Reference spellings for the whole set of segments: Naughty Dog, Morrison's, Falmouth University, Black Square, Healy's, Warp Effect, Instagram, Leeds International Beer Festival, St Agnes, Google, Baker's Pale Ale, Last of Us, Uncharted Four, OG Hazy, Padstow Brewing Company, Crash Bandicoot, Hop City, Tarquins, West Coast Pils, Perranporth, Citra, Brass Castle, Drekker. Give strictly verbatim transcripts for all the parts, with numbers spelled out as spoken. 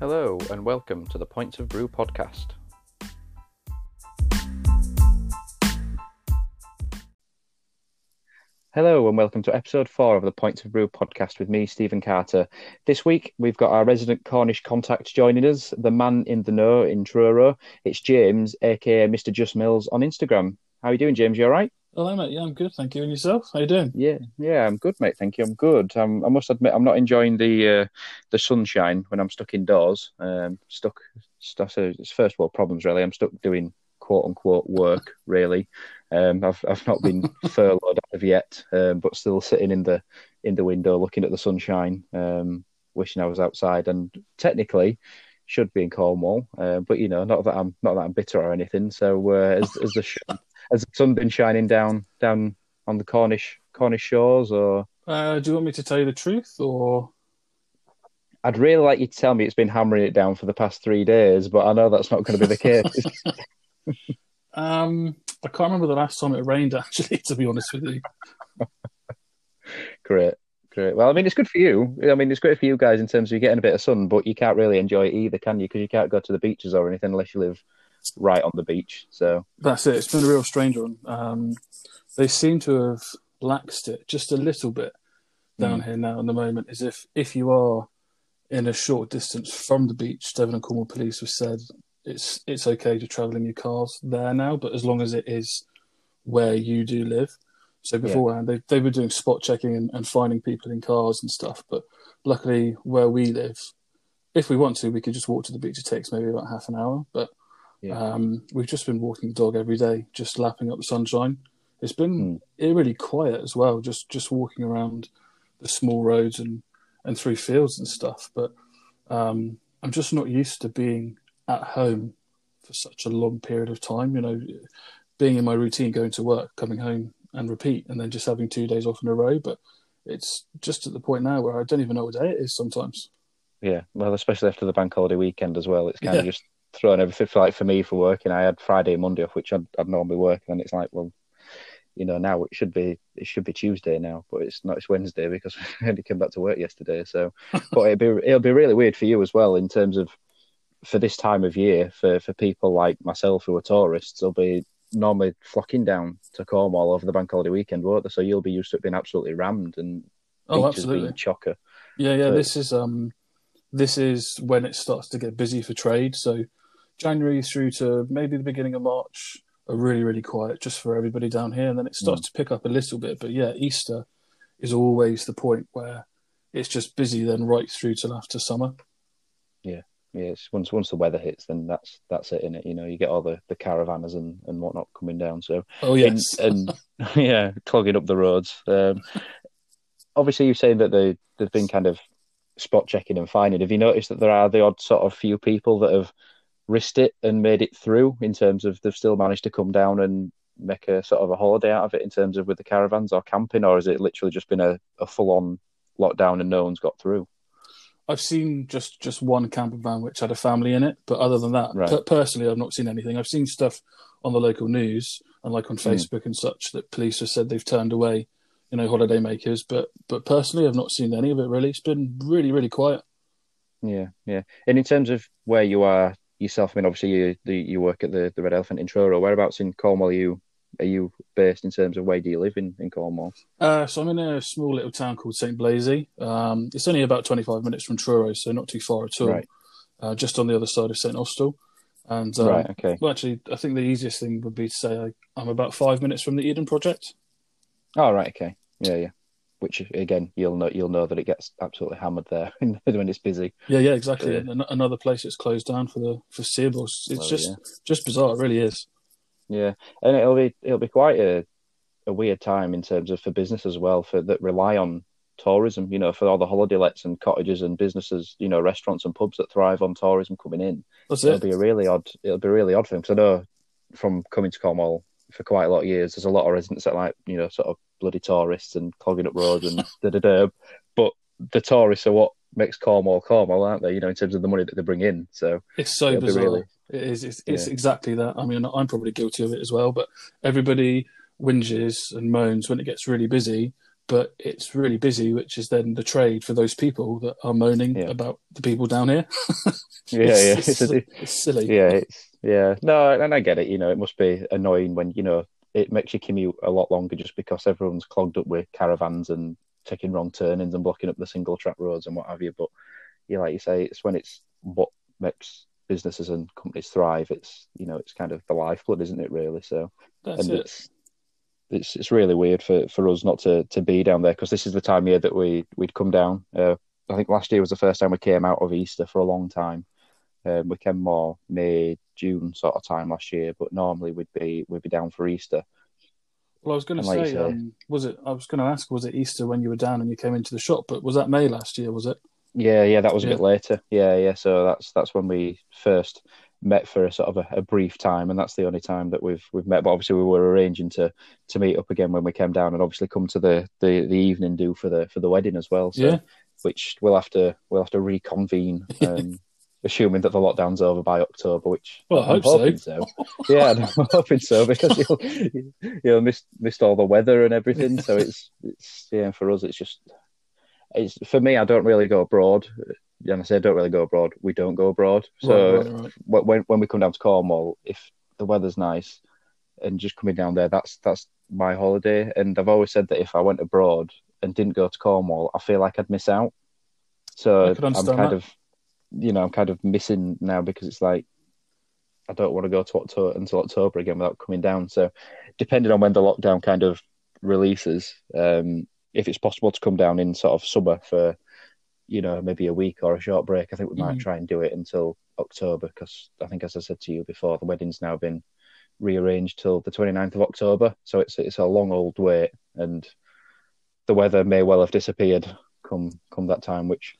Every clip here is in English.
Hello and welcome to the Points of Brew podcast. Hello and welcome to episode four of the Points of Brew podcast with me, Stephen Carter. This week we've got our resident Cornish contact joining us, the man in the know in Truro. It's James, aka Mister Just Mills on Instagram. How are you doing, James? You all right? Hello, mate. Yeah, I'm good. Thank you. And yourself? How you doing? Yeah, yeah, I'm good, mate. Thank you. I'm good. I'm, I must admit, I'm not enjoying the uh, the sunshine when I'm stuck indoors. Um, stuck. stuck so it's first world problems, really. I'm stuck doing quote unquote work, really. Um, I've I've not been furloughed out of yet, um, but still sitting in the in the window looking at the sunshine, um, wishing I was outside. And technically, should be in Cornwall, uh, but you know, not that I'm not that I'm bitter or anything. So uh, as as the sh- Has the sun been shining down down on the Cornish Cornish shores, or uh, do you want me to tell you the truth, or I'd really like you to tell me it's been hammering it down for the past three days, but I know that's not going to be the case. um, I can't remember the last time it rained, actually, to be honest with you. Great, great. Well, I mean, it's good for you. I mean, it's great for you guys in terms of you getting a bit of sun, but you can't really enjoy it either, can you? Because you can't go to the beaches or anything unless you live right on the beach. So that's it. It's been a real strange one. Um, they seem to have laxed it just a little bit down mm. here now at the moment, as if if you are in a short distance from the beach. Devon and Cornwall Police have said it's it's okay to travel in your cars there now, but as long as it is where you do live. So beforehand, yeah. they they were doing spot checking and, and finding people in cars and stuff, but luckily where we live, if we want to, we can just walk to the beach. It takes maybe about half an hour, but Yeah. Um, we've just been walking the dog every day, just lapping up the sunshine. It's been mm. eerily quiet as well, just just walking around the small roads and, and through fields and stuff. But um, I'm just not used to being at home for such a long period of time. You know, being in my routine, going to work, coming home and repeat, and then just having two days off in a row. But it's just at the point now where I don't even know what day it is sometimes. Yeah, well, especially after the bank holiday weekend as well. It's kind yeah. of just... throwing everything, like for me, for working, I had Friday and Monday off, which I'd, I'd normally work, and it's like, well, you know, now it should be it should be Tuesday now, but it's not. It's Wednesday because I only came back to work yesterday. So, but it'd be it'll be really weird for you as well in terms of for this time of year for for people like myself who are tourists. They'll be normally flocking down to Cornwall over the bank holiday weekend, won't they? So you'll be used to it being absolutely rammed and oh, absolutely being chocker. Yeah, yeah. But this is um, this is when it starts to get busy for trade. So January through to maybe the beginning of March are really, really quiet just for everybody down here. And then it starts mm. to pick up a little bit. But yeah, Easter is always the point where it's just busy then right through till after summer. Yeah. Yeah. It's once, once the weather hits, then that's, that's it, innit? You know, you get all the, the caravanners and, and whatnot coming down. So, oh, yes. And, and yeah, clogging up the roads. Um, obviously, you're saying that they, they've been kind of spot checking and finding. Have you noticed that there are the odd sort of few people that have risked it and made it through, in terms of they've still managed to come down and make a sort of a holiday out of it, in terms of with the caravans or camping? Or has it literally just been a, a full-on lockdown and no one's got through? I've seen just, just one camper van which had a family in it, but other than that, right. per- personally, I've not seen anything. I've seen stuff on the local news and like on Facebook mm. and such that police have said they've turned away, you know, holidaymakers, but but personally, I've not seen any of it really. It's been really, really quiet. Yeah, yeah. And in terms of where you are yourself, I mean, obviously you you work at the, the Red Elephant in Truro. Whereabouts in Cornwall are you, are you based in terms of where do you live in, in Cornwall? Uh, so I'm in a small little town called St Blaise. Um, it's only about twenty-five minutes from Truro, so not too far at all. Right. Uh, just on the other side of St Austell. And, um, right, okay. Well, actually, I think the easiest thing would be to say I, I'm about five minutes from the Eden Project. Oh, right, okay. Yeah, yeah. Which again, you'll know you'll know that it gets absolutely hammered there when it's busy. Yeah, yeah, exactly. Yeah. And another place that's closed down for the foreseeable. It's well, just yeah. just bizarre. It really is. Yeah, and it'll be it'll be quite a a weird time in terms of for business as well, for that rely on tourism. You know, for all the holiday lets and cottages and businesses, you know, restaurants and pubs that thrive on tourism coming in. That's it'll it. be a really odd. It'll be really odd for them, because I know from coming to Cornwall for quite a lot of years, there's a lot of residents that, like, you know, sort of bloody tourists and clogging up roads and da da da. But the tourists are what makes Cornwall Cornwall, aren't they? You know, in terms of the money that they bring in. So it's so bizarre. Really, it is. It's, yeah. it's exactly that. I mean, I'm probably guilty of it as well. But everybody whinges and moans when it gets really busy, but it's really busy, which is then the trade for those people that are moaning yeah. about the people down here. it's, yeah, yeah. It's, it's silly. Yeah, it's, yeah. No, and I get it. You know, it must be annoying when, you know, it makes your commute a lot longer just because everyone's clogged up with caravans and taking wrong turnings and blocking up the single track roads and what have you. But yeah, like you say, it's when it's what makes businesses and companies thrive. It's, you know, it's kind of the lifeblood, isn't it, really? So that's and it. It's, It's it's really weird for, for us not to, to be down there, because this is the time of year that we, we'd come down. Uh, I think last year was the first time we came out of Easter for a long time. Um, we came more May, June sort of time last year, but normally we'd be we'd be down for Easter. Well, I was going to say, say um, was it? I was going to ask, was it Easter when you were down and you came into the shop? But was that May last year? Was it? Yeah, yeah, that was a yeah. bit later. Yeah, yeah. So that's that's when we first met for a sort of a, a brief time, and that's the only time that we've we've met. But obviously we were arranging to to meet up again when we came down, and obviously come to the the, the evening do for the for the wedding as well. So yeah. which we'll have to we'll have to reconvene, um, assuming that the lockdown's over by October, which well, I'm I hope hoping so. so. Yeah, I'm hoping so, because you'll you'll miss missed all the weather and everything. So it's it's yeah, for us it's just it's for me, I don't really go abroad. And I say I don't really go abroad. We don't go abroad. So right, right, right. when when we come down to Cornwall, if the weather's nice, and just coming down there, that's that's my holiday. And I've always said that if I went abroad and didn't go to Cornwall, I feel like I'd miss out. So I'm kind that. of, you know, I'm kind of missing now, because it's like I don't want to go to October, until October again without coming down. So depending on when the lockdown kind of releases, um, if it's possible to come down in sort of summer for, you know, maybe a week or a short break, I think we might mm. try and do it until October, because I think, as I said to you before, the wedding's now been rearranged till the twenty-ninth of October. So it's it's a long old wait, and the weather may well have disappeared come come that time, which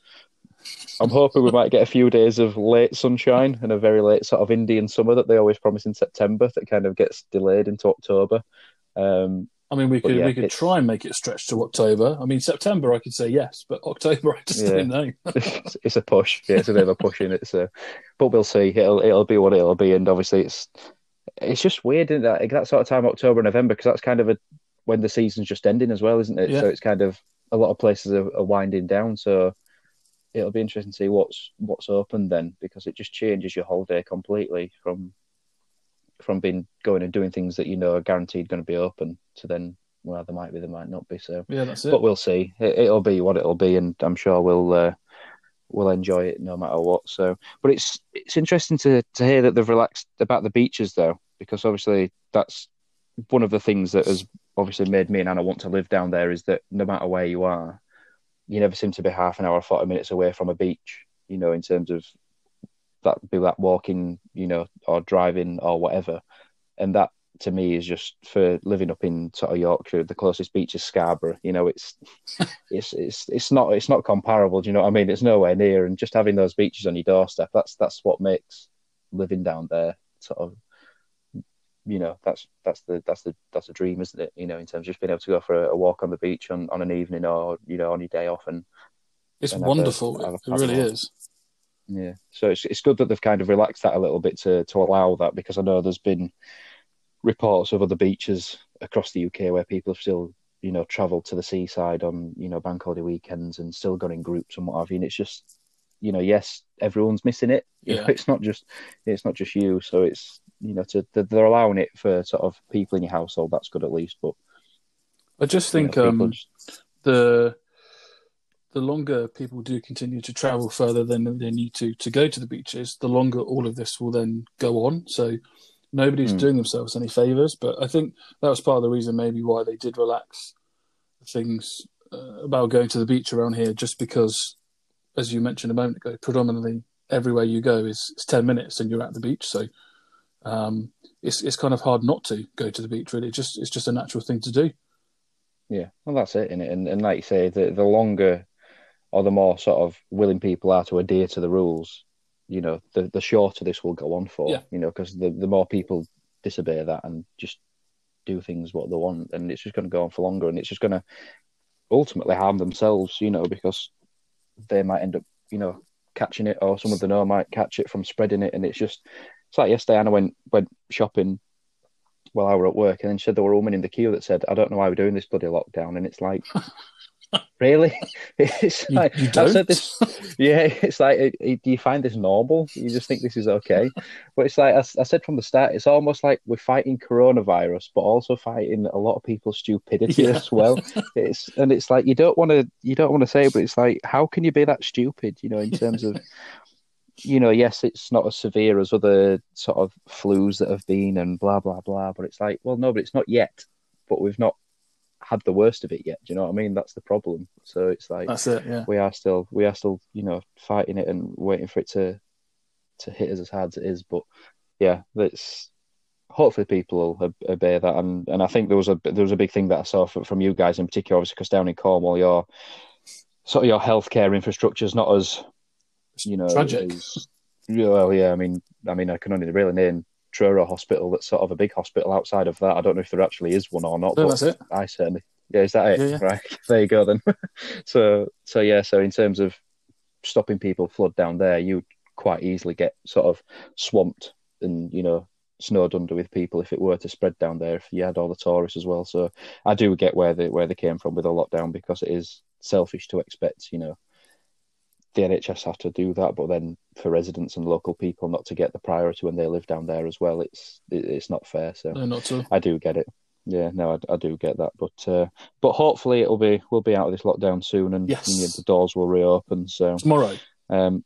I'm hoping we might get a few days of late sunshine and a very late sort of Indian summer that they always promise in September that kind of gets delayed into October. Um I mean, we could yeah, we could it's... try and make it stretch to October. I mean, September I could say yes, but October I just yeah. don't know. it's, it's a push. Yeah, it's a bit of a push in it. So, but we'll see. It'll it'll be what it'll be. And obviously, it's it's just weird, isn't it? That sort of time, October, November, because that's kind of a when the season's just ending as well, isn't it? Yeah. So it's kind of a lot of places are, are winding down. So it'll be interesting to see what's what's open then, because it just changes your holiday completely from. from being going and doing things that you know are guaranteed going to be open to then, well, there might be, there might not be. So yeah, that's it. But we'll see. It, it'll be what it'll be, and I'm sure we'll uh, we'll enjoy it no matter what. So, but it's it's interesting to to hear that they've relaxed about the beaches though, because obviously that's one of the things that has obviously made me and Anna want to live down there, is that no matter where you are, you never seem to be half an hour or forty minutes away from a beach. You know, in terms of that be that walking, you know, or driving or whatever. And that to me is just, for living up in sort of Yorkshire, the closest beach is Scarborough. You know, it's it's it's it's not it's not comparable. Do you know what I mean? It's nowhere near. And just having those beaches on your doorstep, that's that's what makes living down there sort of, you know, that's that's the that's the that's a dream, isn't it? You know, in terms of just being able to go for a, a walk on the beach on, on an evening, or, you know, on your day off, and it's and wonderful. Have a, have a it really is. Yeah, so it's it's good that they've kind of relaxed that a little bit to, to allow that, because I know there's been reports of other beaches across the U K where people have still, you know, travelled to the seaside on, you know, bank holiday weekends and still gone in groups and what have you. And it's just, you know, yes, everyone's missing it. Yeah. You know, it's not just it's not just you. So it's, you know, to they're allowing it for sort of people in your household. That's good at least. But I just think you know, um, just... the. the longer people do continue to travel further than they need to to go to the beaches, the longer all of this will then go on. So nobody's mm. doing themselves any favours. But I think that was part of the reason maybe why they did relax things uh, about going to the beach around here, just because, as you mentioned a moment ago, predominantly everywhere you go is it's ten minutes and you're at the beach. So um, it's it's kind of hard not to go to the beach, really. It's just, it's just a natural thing to do. Yeah, well, that's it, innit? And, and like you say, the, the longer... or the more sort of willing people are to adhere to the rules, you know, the, the shorter this will go on for, yeah. you know, because the, the more people disobey that and just do things what they want, and it's just going to go on for longer, and it's just going to ultimately harm themselves, you know, because they might end up, you know, catching it, or someone they know might catch it from spreading it. And it's just, it's like yesterday, Anna went, went shopping while I were at work, and then she said there were a woman in the queue that said, I don't know why we're doing this bloody lockdown. And it's like, really? It's like, you, you don't? I've said this, yeah, it's like, it, it, do you find this normal? You just think this is okay? But it's like, I, I said from the start, it's almost like we're fighting coronavirus, but also fighting a lot of people's stupidity yeah. as well. It's and it's like, you don't want to, you don't want to say, but it's like, how can you be that stupid? You know, in terms of, you know, yes, it's not as severe as other sort of flus that have been and blah, blah, blah. But it's like, well, no, but it's not yet. But we've not had the worst of it yet. Do you know what I mean? That's the problem. So it's like, that's it, yeah. we are still, we are still, you know, fighting it and waiting for it to, to hit us as hard as it is. But yeah, that's, hopefully people will obey that. And, and I think there was a, there was a big thing that I saw from, from you guys in particular, obviously, because down in Cornwall, your sort of your healthcare infrastructure is not as, you know, tragic. Is, well, yeah, I mean, I mean, I can only really name Truro Hospital. That's sort of a big hospital. Outside of that, I don't know if there actually is one or not. No, but that's it. I certainly, yeah, is that it? Yeah, yeah. Right, there you go then. so, so yeah, so in terms of stopping people flood down there, you quite easily get sort of swamped and, you know, snowed under with people if it were to spread down there. If you had all the tourists as well, so I do get where they where they came from with a lockdown, because it is selfish to expect, you know, the N H S have to do that, but then for residents and local people not to get the priority when they live down there as well, it's it's not fair. So no, not so. I do get it. Yeah, no, I, I do get that. But uh, but hopefully it'll be we'll be out of this lockdown soon, and yes. you know, the doors will reopen. So tomorrow, um,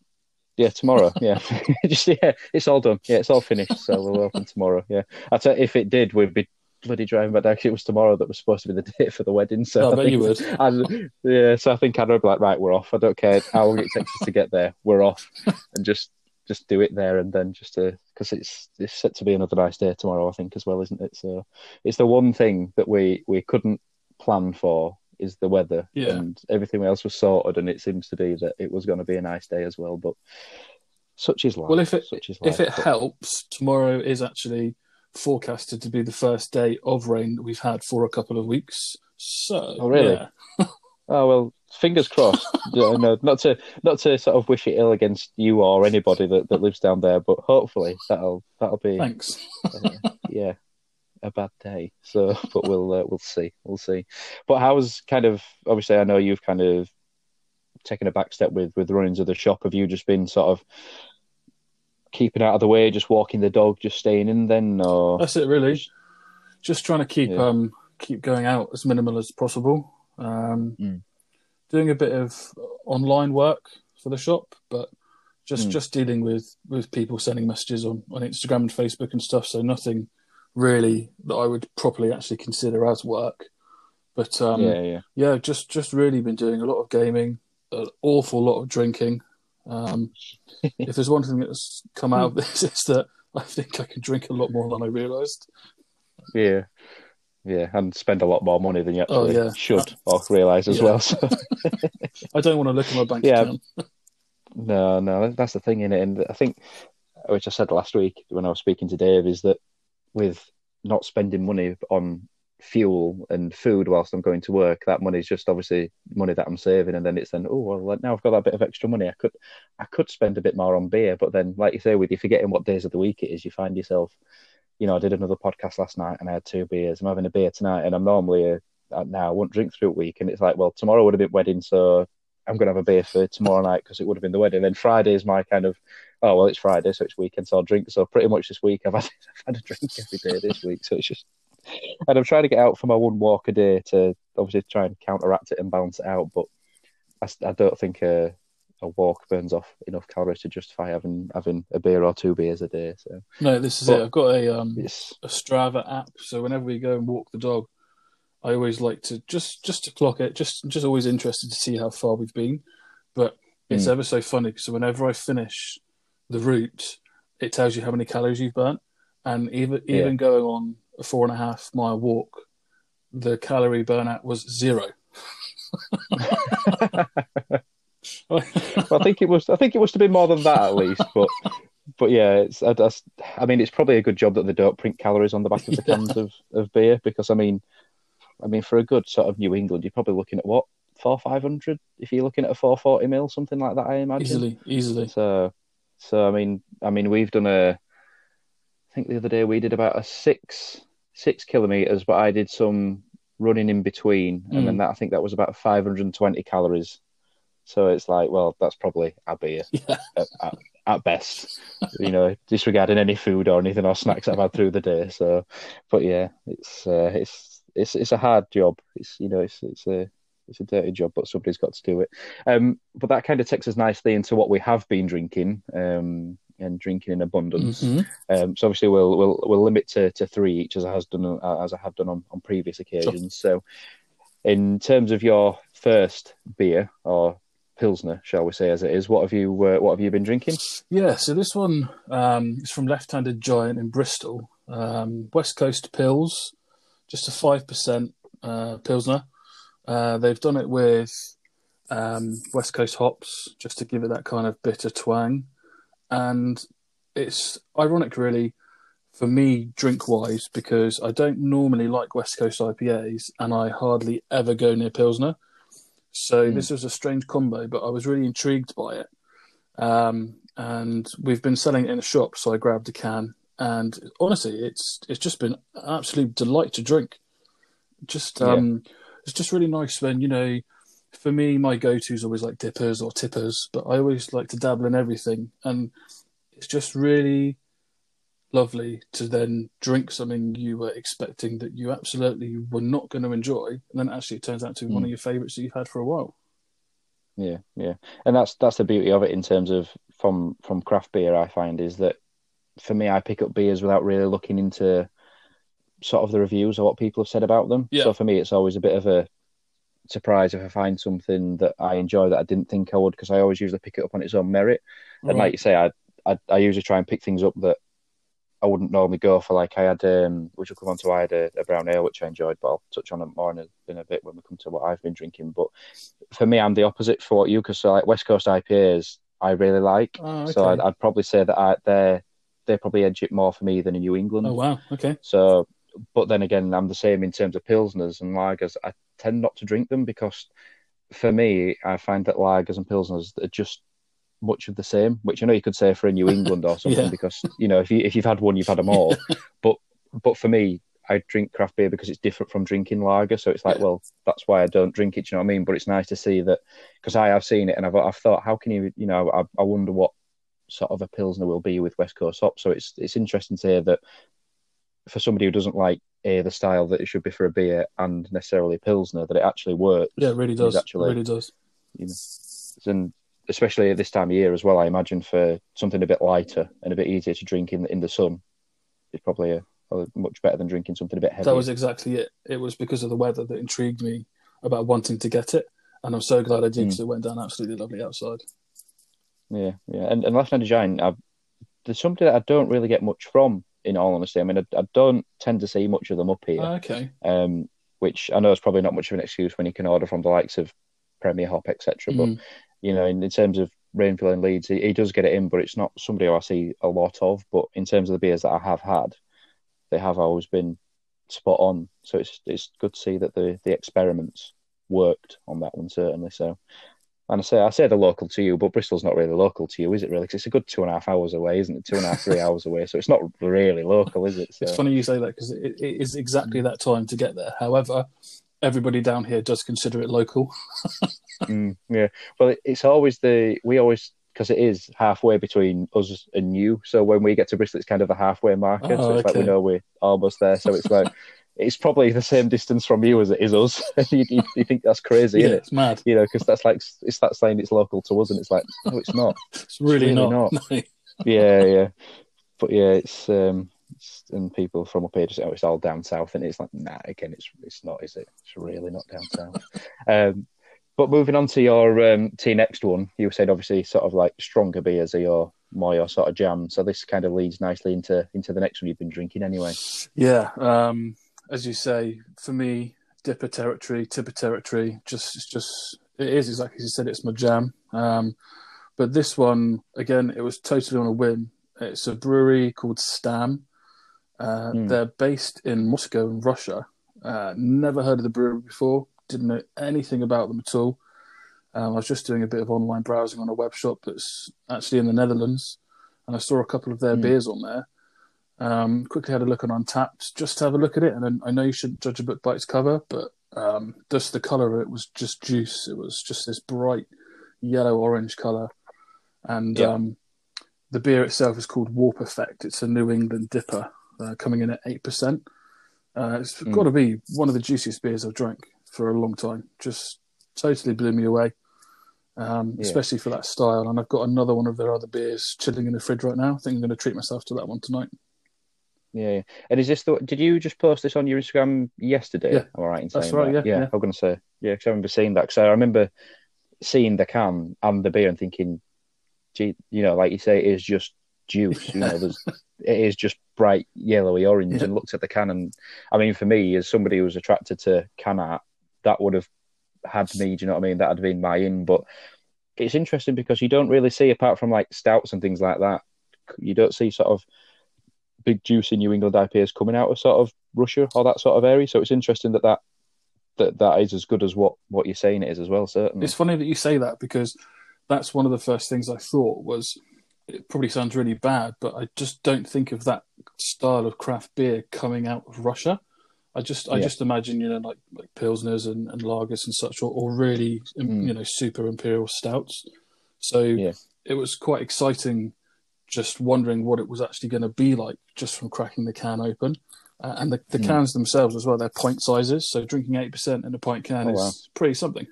yeah, tomorrow, yeah, just yeah, it's all done. Yeah, it's all finished. So we'll open tomorrow. Yeah, I tell you, if it did, we'd be bloody driving back. Actually, it was tomorrow that was supposed to be the date for the wedding. So oh, I bet think, you would. I, yeah, so I think I'd be like, right, we're off. I don't care how long it takes us to get there. We're off, and just just do it there, and then just to because it's it's set to be another nice day tomorrow, I think, as well, isn't it? So it's the one thing that we we couldn't plan for is the weather, yeah. and everything else was sorted, and it seems to be that it was going to be a nice day as well. But such is life. Well, if it such is life, if it but... helps, tomorrow is actually forecasted to be the first day of rain that we've had for a couple of weeks. So, oh really? Yeah. Oh well, fingers crossed. Yeah, no, not to not to sort of wish it ill against you or anybody that, that lives down there, but hopefully that'll that'll be thanks. Uh, yeah, a bad day. So, but we'll uh, we'll see, we'll see. But how's kind of obviously I know you've kind of taken a back step with with the runnings of the shop. Have you just been sort of keeping out of the way, just walking the dog, just staying in then? Or... That's it, really. Just trying to keep yeah. um, keep going out as minimal as possible. Um, mm. Doing a bit of online work for the shop, but just, mm. just dealing with, with people sending messages on, on Instagram and Facebook and stuff, so nothing really that I would properly actually consider as work. But um, yeah, yeah. yeah, just just really been doing a lot of gaming, an awful lot of drinking. Um, if there's one thing that's come out of this, it's that I think I can drink a lot more than I realised. Yeah, yeah, and spend a lot more money than you actually oh, yeah. should or realise as yeah. well. So. I don't want to look at my bank yeah. account. No, no, that's the thing, innit? And I think, which I said last week when I was speaking to Dave, is that with not spending money on fuel and food whilst I'm going to work, that money is just obviously money that I'm saving, and then it's then oh well now I've got that bit of extra money, I could I could spend a bit more on beer. But then like you say, with you forgetting what days of the week it is, you find yourself, you know, I did another podcast last night and I had two beers, I'm having a beer tonight, and I'm normally a, now I won't drink through the week, and it's like, well, tomorrow would have been wedding, so I'm going to have a beer for tomorrow night because it would have been the wedding. Then Friday is my kind of, oh, well, it's Friday, so it's weekend, so I'll drink. So pretty much this week I've had, I've had a drink every day this week. So it's just, and I'm trying to get out for my one walk a day to obviously try and counteract it and balance it out. But I, I don't think a, a walk burns off enough calories to justify having having a beer or two beers a day. So no, this is but, it. I've got a um, a Strava app, so whenever we go and walk the dog, I always like to just, just to clock it, just just always interested to see how far we've been. But it's mm. ever so funny because whenever I finish the route, it tells you how many calories you've burnt. And even even yeah. going on a four and a half mile walk, the calorie burnout was zero. well, I think it was. I think it was to be more than that at least, but. But yeah, it's. I, I mean, it's probably a good job that they don't print calories on the back of the yeah. cans of, of beer, because I mean. I mean, for a good sort of New England, you're probably looking at what, four, five hundred. If you're looking at a four forty mil, something like that, I imagine. Easily, easily. So, so I mean, I mean, we've done a. I think the other day we did about a six six kilometres, but I did some running in between, and mm. then that, I think that was about five hundred twenty calories. So it's like, well, that's probably a beer yeah. at, at, at best, you know, disregarding any food or anything or snacks I've had through the day. So, but yeah, it's uh, it's it's it's a hard job. It's you know, it's it's a it's a dirty job, but somebody's got to do it. Um, but that kind of takes us nicely into what we have been drinking, um, and drinking in abundance. Mm-hmm. Um, so obviously we'll we'll we'll limit to, to three each, as I has done as I have done on, on previous occasions. Sure. So, in terms of your first beer or Pilsner, shall we say, as it is, what have you uh, what have you been drinking? Yeah, so this one um, is from Left Handed Giant in Bristol, um, West Coast Pils, just a five percent uh, Pilsner. Uh, they've done it with um, West Coast hops, just to give it that kind of bitter twang, and it's ironic, really, for me drink wise, because I don't normally like West Coast I P As, and I hardly ever go near Pilsner. So mm. this was a strange combo, but I was really intrigued by it. Um, and we've been selling it in a shop, so I grabbed a can. And honestly, it's it's just been an absolute delight to drink. Just um, yeah. It's just really nice when, you know, for me, my go-to is always like dippers or tippers, but I always like to dabble in everything. And it's just really lovely to then drink something you were expecting that you absolutely were not going to enjoy, and then actually it turns out to be mm. one of your favourites that you've had for a while. Yeah, yeah, and that's that's the beauty of it in terms of from from craft beer. I find is that for me, I pick up beers without really looking into sort of the reviews or what people have said about them. Yeah. So for me, it's always a bit of a surprise if I find something that I enjoy that I didn't think I would, because I always usually pick it up on its own merit. Right. And like you say, I, I I usually try and pick things up that I wouldn't normally go for. Like I had, um, which we'll come on to, I had a, a brown ale, which I enjoyed, but I'll touch on it more in a, in a bit when we come to what I've been drinking. But for me, I'm the opposite for what you, because so like West Coast I P As, I really like. Oh, okay. So I'd, I'd probably say that I, they're, they probably edge it more for me than in New England. Oh, wow. Okay. So, but then again, I'm the same in terms of Pilsners and Lagers. I tend not to drink them because for me, I find that Lagers and Pilsners are just much of the same, which I know you could say for a New England or something, yeah. because you know if you if you've had one, you've had them all. but but for me, I drink craft beer because it's different from drinking lager. So it's like, yeah. well, that's why I don't drink it. You know what I mean? But it's nice to see that, because I have seen it and I've I've thought, how can you? You know, I I wonder what sort of a Pilsner will be with West Coast hops. So it's it's interesting to hear that for somebody who doesn't like a the style that it should be for a beer and necessarily Pilsner, that it actually works. Yeah, it really does. Actually, it really does. You know, and especially at this time of year as well, I imagine, for something a bit lighter and a bit easier to drink in the, in the sun, it's probably a, a much better than drinking something a bit heavier. That was exactly it. It was because of the weather that intrigued me about wanting to get it, and I'm so glad I did because mm. it went down absolutely lovely outside. Yeah, yeah. And, and Left Handed Giant, I, there's something that I don't really get much from, in all honesty. I mean, I, I don't tend to see much of them up here. Uh, okay. Um, which I know is probably not much of an excuse when you can order from the likes of Premier Hop, et cetera. But mm. you know, in, in terms of Rainfield and Leeds, he, he does get it in, but it's not somebody who I see a lot of. But in terms of the beers that I have had, they have always been spot on. So it's it's good to see that the, the experiments worked on that one, certainly. So, and I say I say they're local to you, but Bristol's not really local to you, is it really? Because it's a good two and a half hours away, isn't it? Two and a half, three hours away. So it's not really local, is it? So. It's funny you say that, because it, it is exactly that time to get there. However, everybody down here does consider it local. mm, yeah. Well, it, it's always the, we always, because it is halfway between us and you. So when we get to Bristol, it's kind of a halfway marker. Oh, so it's okay. Like we know we're almost there. So it's like, it's probably the same distance from you as it is us. you, you, you think that's crazy, yeah, isn't it? It's mad. You know, because that's like, it's that saying it's local to us. And it's like, no, it's not. it's, really it's really not. not. No. yeah, yeah. But yeah, it's, um, and people from up here just, oh, it's all down south, and it's like, nah, again, it's it's not, is it? It's really not down south. um, but moving on to your um, to your next one, you said obviously sort of like stronger beers are your more your sort of jam. So this kind of leads nicely into into the next one you've been drinking anyway. Yeah, um, as you say, for me, dipper territory, tipper territory, just it's just it is exactly as you said, it's my jam. Um, but this one again, it was totally on a whim. It's a brewery called Stam. Uh, mm. They're based in Moscow in Russia. Uh, never heard of the brewery before. Didn't know anything about them at all. Um, I was just doing a bit of online browsing on a web shop that's actually in the Netherlands, and I saw a couple of their mm. beers on there. Um, quickly had a look on Untapped, just to have a look at it. And then I know you shouldn't judge a book by its cover, but um, just the colour of it was just juice. It was just this bright yellow-orange colour. And yeah. um, the beer itself is called Warp Effect. It's a New England dipper uh, coming in at eight percent. Uh, it's mm. got to be one of the juiciest beers I've drank for a long time. Just totally blew me away, um, yeah. especially for that style. And I've got another one of their other beers chilling in the fridge right now. I think I'm going to treat myself to that one tonight. Yeah, and is this the? Did you just post this on your Instagram yesterday? Yeah, all right. That's right. That. Yeah, yeah, yeah. I'm gonna say yeah, because I remember seeing that. Because I remember seeing the can and the beer and thinking, gee, you know, like you say, it is just juice. You know, there's, it is just bright yellowy orange. Yeah. And looked at the can, and I mean, for me, as somebody who was attracted to can art, that would have had me. Do you know what I mean? That had been my in. But it's interesting because you don't really see, apart from like stouts and things like that, you don't see sort of big juicy New England I P As coming out of sort of Russia or that sort of area. So it's interesting that that, that, that is as good as what, what you're saying it is as well, certainly. It's funny that you say that because that's one of the first things I thought was, it probably sounds really bad, but I just don't think of that style of craft beer coming out of Russia. I just I yeah. just imagine, you know, like, like Pilsners and, and Lagers and such, or, or really, mm. you know, super imperial stouts. So yeah. it was quite exciting just wondering what it was actually going to be like just from cracking the can open. Uh, and the, the mm. cans themselves as well, they're pint sizes. So drinking eight percent in a pint can oh, is wow. pretty something.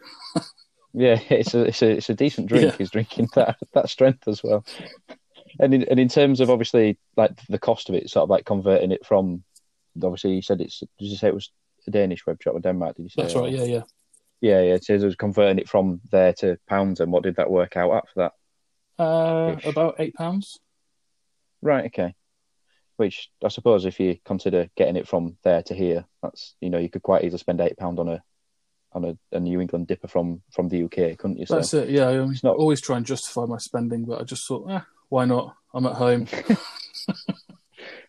yeah, it's a, it's a it's a decent drink, yeah. is drinking that that strength as well. And in, and in terms of obviously like the cost of it, sort of like converting it from, obviously you said it's, did you say it was a Danish web shop in Denmark, did you say? That's right, yeah, yeah. Yeah, yeah, it says it was converting it from there to pounds, and what did that work out at for that? Uh, about eight pounds. Right, okay. Which I suppose if you consider getting it from there to here, that's, you know, you could quite easily spend eight pound on a on a, a New England dipper from, from the U K, couldn't you? So that's it. Yeah, I mean, it's not... always try and justify my spending, but I just thought, eh, why not? I'm at home.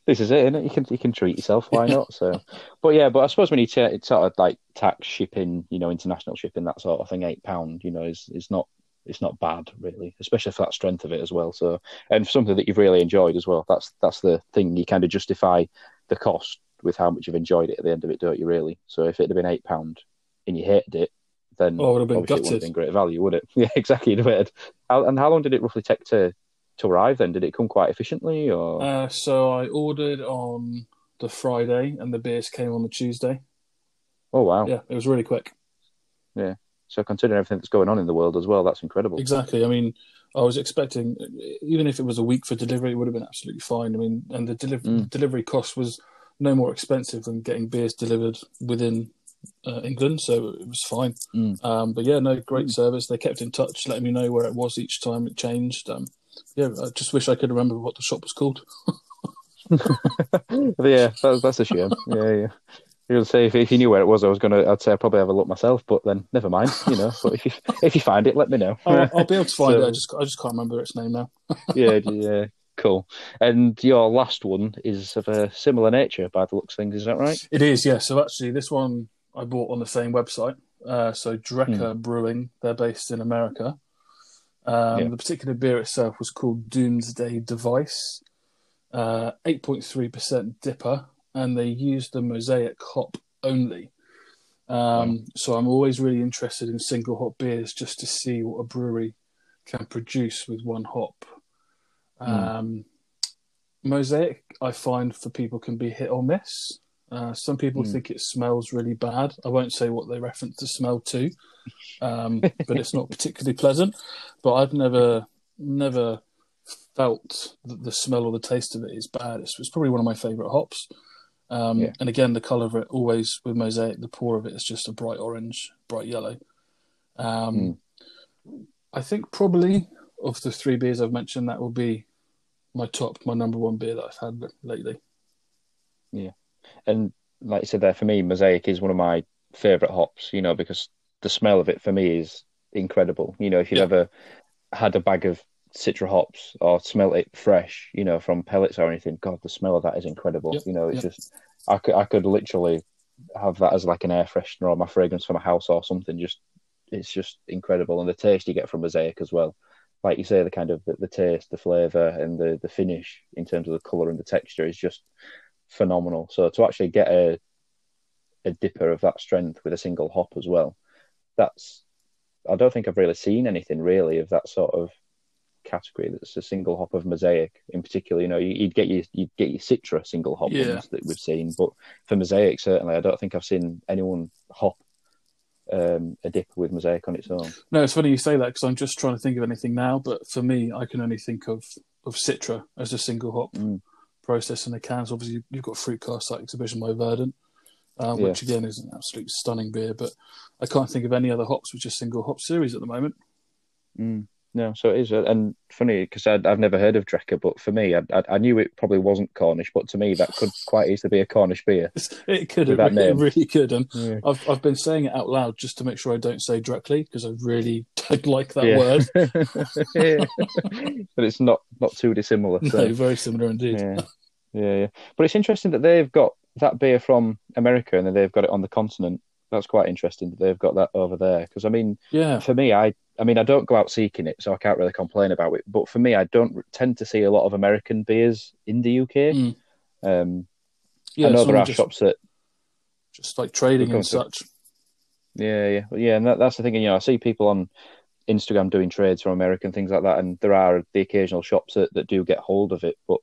This is it, isn't it? You can you can treat yourself. Why not? So, but yeah, but I suppose when you t- sort of like tax shipping, you know, international shipping, that sort of thing, eight pound, you know, is is not. It's not bad, really, especially for that strength of it as well. So, and something that you've really enjoyed as well. That's that's the thing. You kind of justify the cost with how much you've enjoyed it at the end of it, don't you? Really. So, if it had been eight pound and you hated it, then oh, it would have been obviously gutted. It would have been great value, would it? Yeah, exactly. And how long did it roughly take to to arrive? Then did it come quite efficiently? Or uh, so I ordered on the Friday, and the beers came on the Tuesday. Oh wow! Yeah, it was really quick. Yeah. So considering everything that's going on in the world as well, that's incredible. Exactly. I mean, I was expecting, even if it was a week for delivery, it would have been absolutely fine. I mean, and the deliv- mm. delivery cost was no more expensive than getting beers delivered within uh, England, so it was fine. Mm. Um, but yeah, no, great mm. service. They kept in touch, letting me know where it was each time it changed. Um, yeah, I just wish I could remember what the shop was called. yeah, that, that's a shame. Yeah, yeah. You'll say if, if you knew where it was, I was gonna. I'd say I probably have a look myself, but then never mind. You know, but if you if you find it, let me know. I'll, I'll be able to find so, it. I just I just can't remember its name now. yeah, yeah, cool. And your last one is of a similar nature, by the looks of things. Is that right? It is. Yeah. So actually, this one I bought on the same website. Uh, so Drekker mm. Brewing. They're based in America. Um, yeah. The particular beer itself was called Doomsday Device. Uh, eight point three percent dipper. And they use the mosaic hop only. Um, mm. So I'm always really interested in single hop beers just to see what a brewery can produce with one hop. Mm. Um, mosaic, I find, for people can be hit or miss. Uh, some people mm. think it smells really bad. I won't say what they reference the smell to, um, but it's not particularly pleasant. But I've never, never felt that the smell or the taste of it is bad. It's, it's probably one of my favourite hops. Um, yeah. And again, the colour of it, always with mosaic, the pour of it is just a bright orange, bright yellow. Um, mm. I think probably of the three beers I've mentioned, that will be my top, my number one beer that I've had lately. Yeah. And like you said there, for me, mosaic is one of my favourite hops, you know, because the smell of it for me is incredible. You know, if you've yeah. ever had a bag of Citra hops or smell it fresh, you know, from pellets or anything, God, the smell of that is incredible. Yep, you know, it's yep. just I could I could literally have that as like an air freshener or my fragrance for my house or something. Just it's just incredible, and the taste you get from mosaic as well like you say, the kind of the, the taste, the flavour and the, the finish in terms of the colour and the texture is just phenomenal. So to actually get a a dipper of that strength with a single hop as well, that's, I don't think I've really seen anything really of that sort of category that's a single hop of Mosaic in particular. You know, you'd get your you'd get your Citra single hop yeah. ones that we've seen, but for Mosaic certainly I don't think I've seen anyone hop um, a dip with Mosaic on its own. No, it's funny you say that because I'm just trying to think of anything now, but for me I can only think of, of Citra as a single hop mm. process in the cans. Obviously you've got Fruit Cast at Exhibition by Verdant, uh, which yeah. again is an absolute stunning beer, but I can't think of any other hops which are single hop series at the moment. Mm. No, so it is, and funny because I've never heard of Drekker, but for me, I, I knew it probably wasn't Cornish, but to me, that could quite easily be a Cornish beer. It could, it really, it really could, and yeah. I've I've been saying it out loud just to make sure I don't say Drekly because I really don't like that yeah. word. yeah. But it's not, not too dissimilar. So. No, very similar indeed. Yeah. yeah, yeah, but it's interesting that they've got that beer from America and then they've got it on the continent. That's quite interesting that they've got that over there because I mean, yeah. for me, I. I mean, I don't go out seeking it, so I can't really complain about it. But for me, I don't tend to see a lot of American beers in the U K. Mm. Um, yeah, I know there are just, shops that... Just like trading and such. To, yeah, yeah. yeah. And that, that's the thing. You know, I see people on Instagram doing trades from America and things like that, and there are the occasional shops that, that do get hold of it. But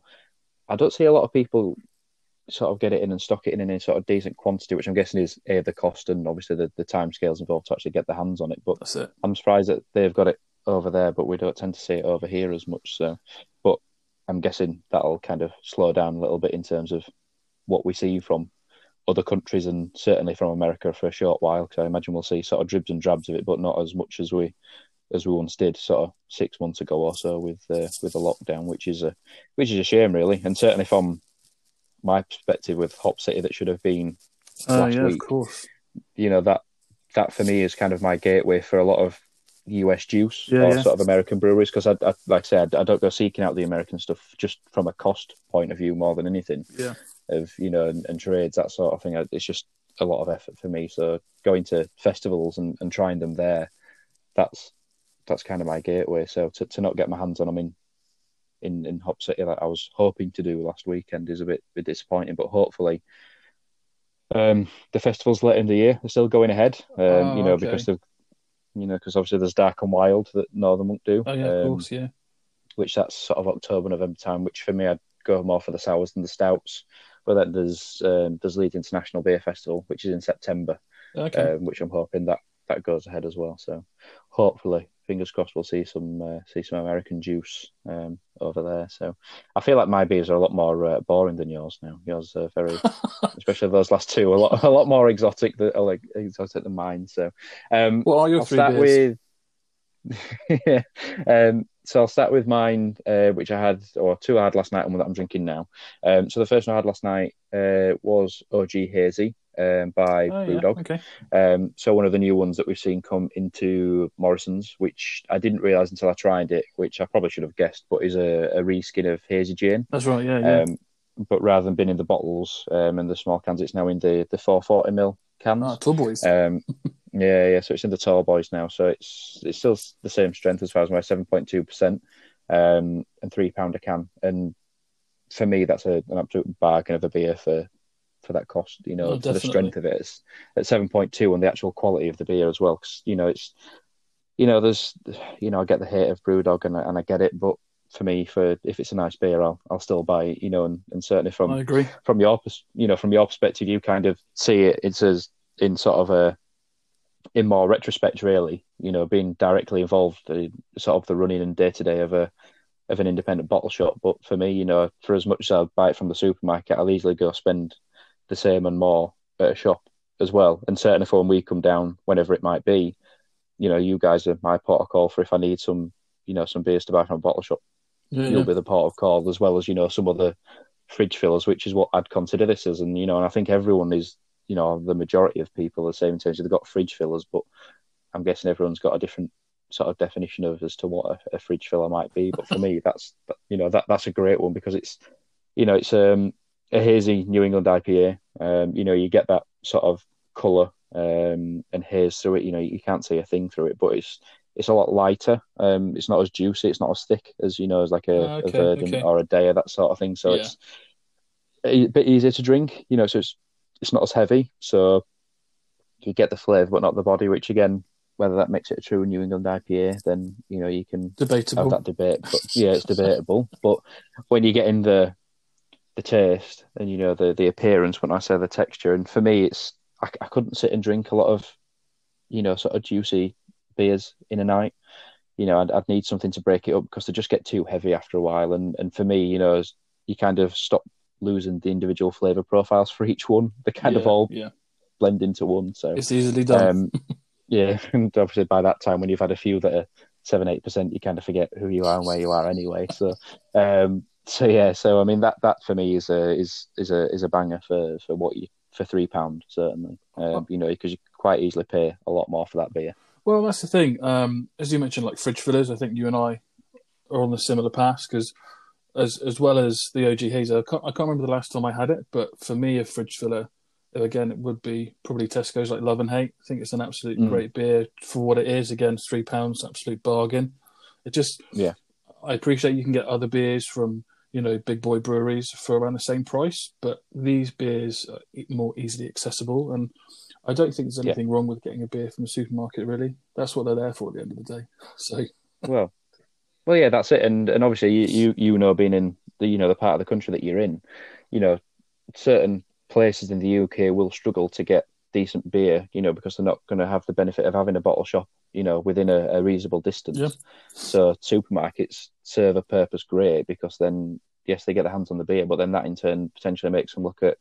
I don't see a lot of people sort of get it in and stock it in in a sort of decent quantity, which I'm guessing is A, the cost and obviously the, the time scales involved to actually get their hands on it. But that's it. I'm surprised that they've got it over there, but we don't tend to see it over here as much. So, but I'm guessing that'll kind of slow down a little bit in terms of what we see from other countries and certainly from America for a short while, because I imagine we'll see sort of dribs and drabs of it, but not as much as we as we once did sort of six months ago or so with uh, with the lockdown, which is a which is a shame really, and certainly from my perspective with Hop City that should have been uh, last yeah, week. Of course. You know, that that for me is kind of my gateway for a lot of U S juice yeah, or yeah. sort of American breweries, because I, I, like I said, I don't go seeking out the American stuff just from a cost point of view more than anything. Yeah. Of, you know, and, and trades, that sort of thing. It's just a lot of effort for me. So going to festivals and, and trying them there, that's that's kind of my gateway. So to, to not get my hands on them in In, in Hop City that I was hoping to do last weekend is a bit, bit disappointing, but hopefully um, the festivals later in the year are still going ahead. Um, oh, you know okay. because of you know because obviously there's Dark and Wild that Northern Monk do. Oh yeah, um, of course, yeah. Which that's sort of October, November time. Which for me, I'd go more for the sours than the stouts. But then there's um, there's Leeds International Beer Festival, which is in September. Okay. Um, which I'm hoping that that goes ahead as well. So hopefully. Fingers crossed, we'll see some uh, see some American juice um, over there. So I feel like my beers are a lot more uh, boring than yours now. Yours are very, especially those last two, a lot a lot more exotic than like exotic than mine. So, um, what are your I'll three start beers? With, yeah. Um, so I'll start with mine, uh, which I had or two I had last night, and one that I'm drinking now. Um, so the first one I had last night uh, was O G Hazy. Um, by oh, Brewdog. Yeah. Okay. Um, so one of the new ones that we've seen come into Morrison's, which I didn't realise until I tried it, which I probably should have guessed, but is a, a reskin of Hazy Jane. That's right, yeah, yeah. Um, but rather than being in the bottles um, and the small cans, it's now in the, the four forty milliliter cans. Ah, tall boys. Um, yeah, yeah, so it's in the tall boys now. So it's it's still the same strength as far as my seven point two percent um, and three pounds a can. And for me, that's a, an absolute bargain of a beer for for that cost, you know, oh, for the strength of it. It's at seven point two and the actual quality of the beer as well, because, you know, it's, you know, there's, you know, I get the hate of Brewdog and, and I get it, but for me, for if it's a nice beer, I'll I'll still buy it, you know, and, and certainly from I agree. from your, you know, from your perspective, you kind of see it, it's as in sort of a, in more retrospect really, you know, being directly involved in sort of the running and day-to-day of a, of an independent bottle shop. But for me, you know, for as much as I'll buy it from the supermarket, I'll easily go spend the same and more at a shop as well. And certainly for when we come down, whenever it might be, you know, you guys are my port of call for if I need some, you know, some beers to buy from a bottle shop. Yeah, you'll yeah. be the port of call, as well as, you know, some other fridge fillers, which is what I'd consider this as. And, you know, and I think everyone is, you know, the majority of people are the same in terms of they've got fridge fillers, but I'm guessing everyone's got a different sort of definition of as to what a, a fridge filler might be. But for me, that's, you know, that that's a great one because it's, you know, it's, um, a hazy New England I P A. Um, you know, you get that sort of colour um, and haze through it. You know, you can't see a thing through it, but it's it's a lot lighter. Um, it's not as juicy. It's not as thick as, you know, as like a, oh, okay, a Verdant okay. or a Daya, that sort of thing. So yeah. it's a bit easier to drink, you know, so it's it's not as heavy. So you get the flavour but not the body, which again, whether that makes it a true New England I P A, then, you know, you can debatable. have that debate. But yeah, it's debatable. But when you get in the the taste and, you know, the, the appearance, when I say the texture, and for me, it's I, I couldn't sit and drink a lot of, you know, sort of juicy beers in a night. You know, I'd, I'd need something to break it up because they just get too heavy after a while. And, and for me, you know, you kind of stop losing the individual flavour profiles for each one. They kind yeah, of all yeah. blend into one. So it's easily done. Um, yeah, and obviously by that time when you've had a few that are seven, eight percent, you kind of forget who you are and where you are anyway. So um, so yeah, so I mean that that for me is a is is a is a banger for, for what you for three pound certainly. Um, you know, because you could quite easily pay a lot more for that beer. Well, that's the thing. Um, as you mentioned, like fridge fillers, I think you and I are on the similar path because as as well as the O G Hazer, I can't, I can't remember the last time I had it, but for me, a fridge filler, again, it would be probably Tesco's like Love and Hate. I think it's an absolute mm. great beer for what it is. Again, three pounds, absolute bargain. It just, yeah, I appreciate you can get other beers from, you know, big boy breweries for around the same price, but these beers are more easily accessible. And I don't think there's anything yeah. wrong with getting a beer from a supermarket, really. That's what they're there for at the end of the day. So, well, well, yeah, that's it. And and obviously, you you, you know, being in the you know the part of the country that you're in, you know, certain places in the U K will struggle to get decent beer, you know, because they're not going to have the benefit of having a bottle shop, you know, within a, a reasonable distance. Yeah. So supermarkets serve a purpose great because then, yes, they get their hands on the beer, but then that in turn potentially makes them look at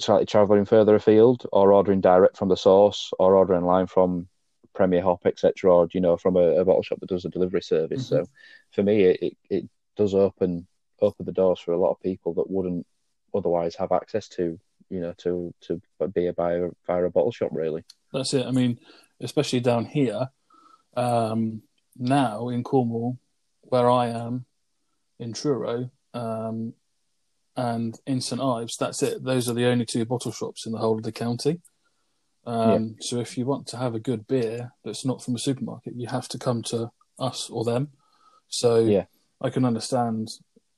slightly travelling further afield or ordering direct from the source or ordering online from Premier Hop, et cetera, or, you know, from a, a bottle shop that does a delivery service. Mm-hmm. So for me, it, it does open, open the doors for a lot of people that wouldn't otherwise have access to, you know, to, to beer via, via a bottle shop, really. That's it. I mean, especially down here, um, now in Cornwall, where I am, in Truro, um, and in St Ives, that's it. Those are the only two bottle shops in the whole of the county. Um, yeah. So if you want to have a good beer that's not from a supermarket, you have to come to us or them. So yeah. I can understand,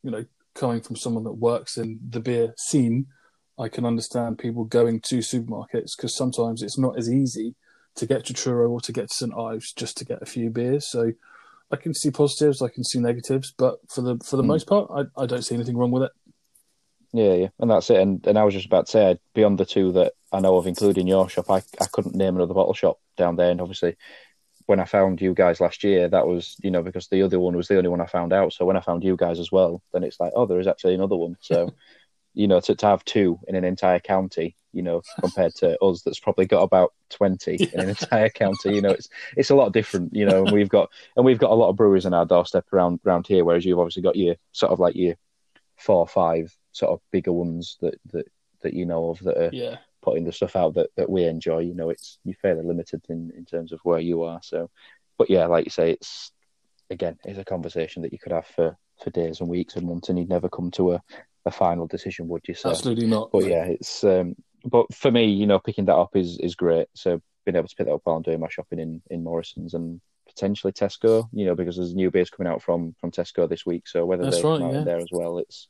you know, coming from someone that works in the beer scene, I can understand people going to supermarkets because sometimes it's not as easy to get to Truro or to get to St Ives just to get a few beers. So I can see positives, I can see negatives, but for the for the mm. most part, I, I don't see anything wrong with it. Yeah, yeah, and that's it. And and I was just about to say, beyond the two that I know of, including your shop, I, I couldn't name another bottle shop down there. And obviously, when I found you guys last year, that was, you know, because the other one was the only one I found out. So when I found you guys as well, then it's like, oh, there is actually another one. So, you know, to, to have two in an entire county, you know, compared to us, that's probably got about twenty yeah. in an entire county, you know, it's, it's a lot different, you know, and we've got, and we've got a lot of breweries on our doorstep around, around here. Whereas you've obviously got your sort of like your four or five sort of bigger ones that, that, that you know of that are, yeah. putting the stuff out that, that we enjoy, you know, it's you're fairly limited in, in terms of where you are. So, but yeah, like you say, it's again, it's a conversation that you could have for, for days and weeks and months, and you'd never come to a, a final decision, would you? So, absolutely not. But yeah, it's um, but for me, you know, picking that up is is great. So being able to pick that up while I'm doing my shopping in, in Morrison's and potentially Tesco, you know, because there's new beers coming out from from Tesco this week. So whether they're right, yeah. there as well, it's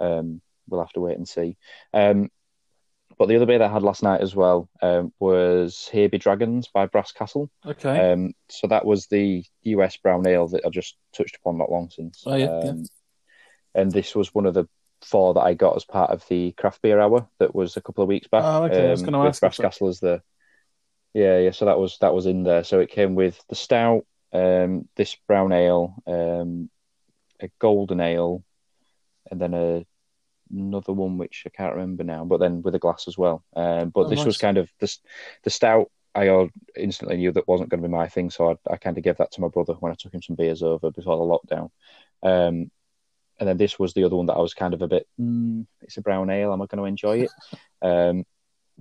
um, we'll have to wait and see. Um, But the other beer that I had last night as well um, was Here Be Dragons by Brass Castle. Okay. Um, so that was the U S brown ale that I just touched upon not long since. Oh, yeah, um, yeah. And this was one of the four that I got as part of the craft beer hour that was a couple of weeks back. Oh, okay. Um, I was going to ask. Brass Castle as the. Yeah, yeah. So that was that was in there. So it came with the stout, um, this brown ale, um, a golden ale, and then a. another one which I can't remember now, but then with a glass as well. Um, but oh, this nice. was kind of the, the stout. I instantly knew that wasn't going to be my thing, so I, I kind of gave that to my brother when I took him some beers over before the lockdown. Um, and then this was the other one that I was kind of a bit, mm, it's a brown ale, am I going to enjoy it? um,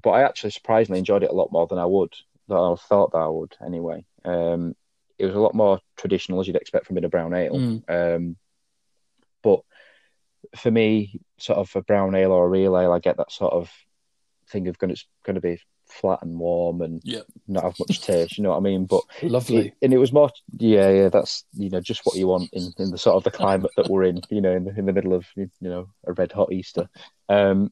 but I actually surprisingly enjoyed it a lot more than I would, that I thought that I would anyway. Um, it was a lot more traditional as you'd expect from in a brown ale. Mm. Um, but for me, sort of a brown ale or a real ale, I get that sort of thing of going to, it's going to be flat and warm and yep. not have much taste, you know what I mean? But lovely. It, and it was more, yeah, yeah, that's, you know, just what you want in, in the sort of the climate that we're in, you know, in the, in the middle of, you know, a red hot Easter. Um,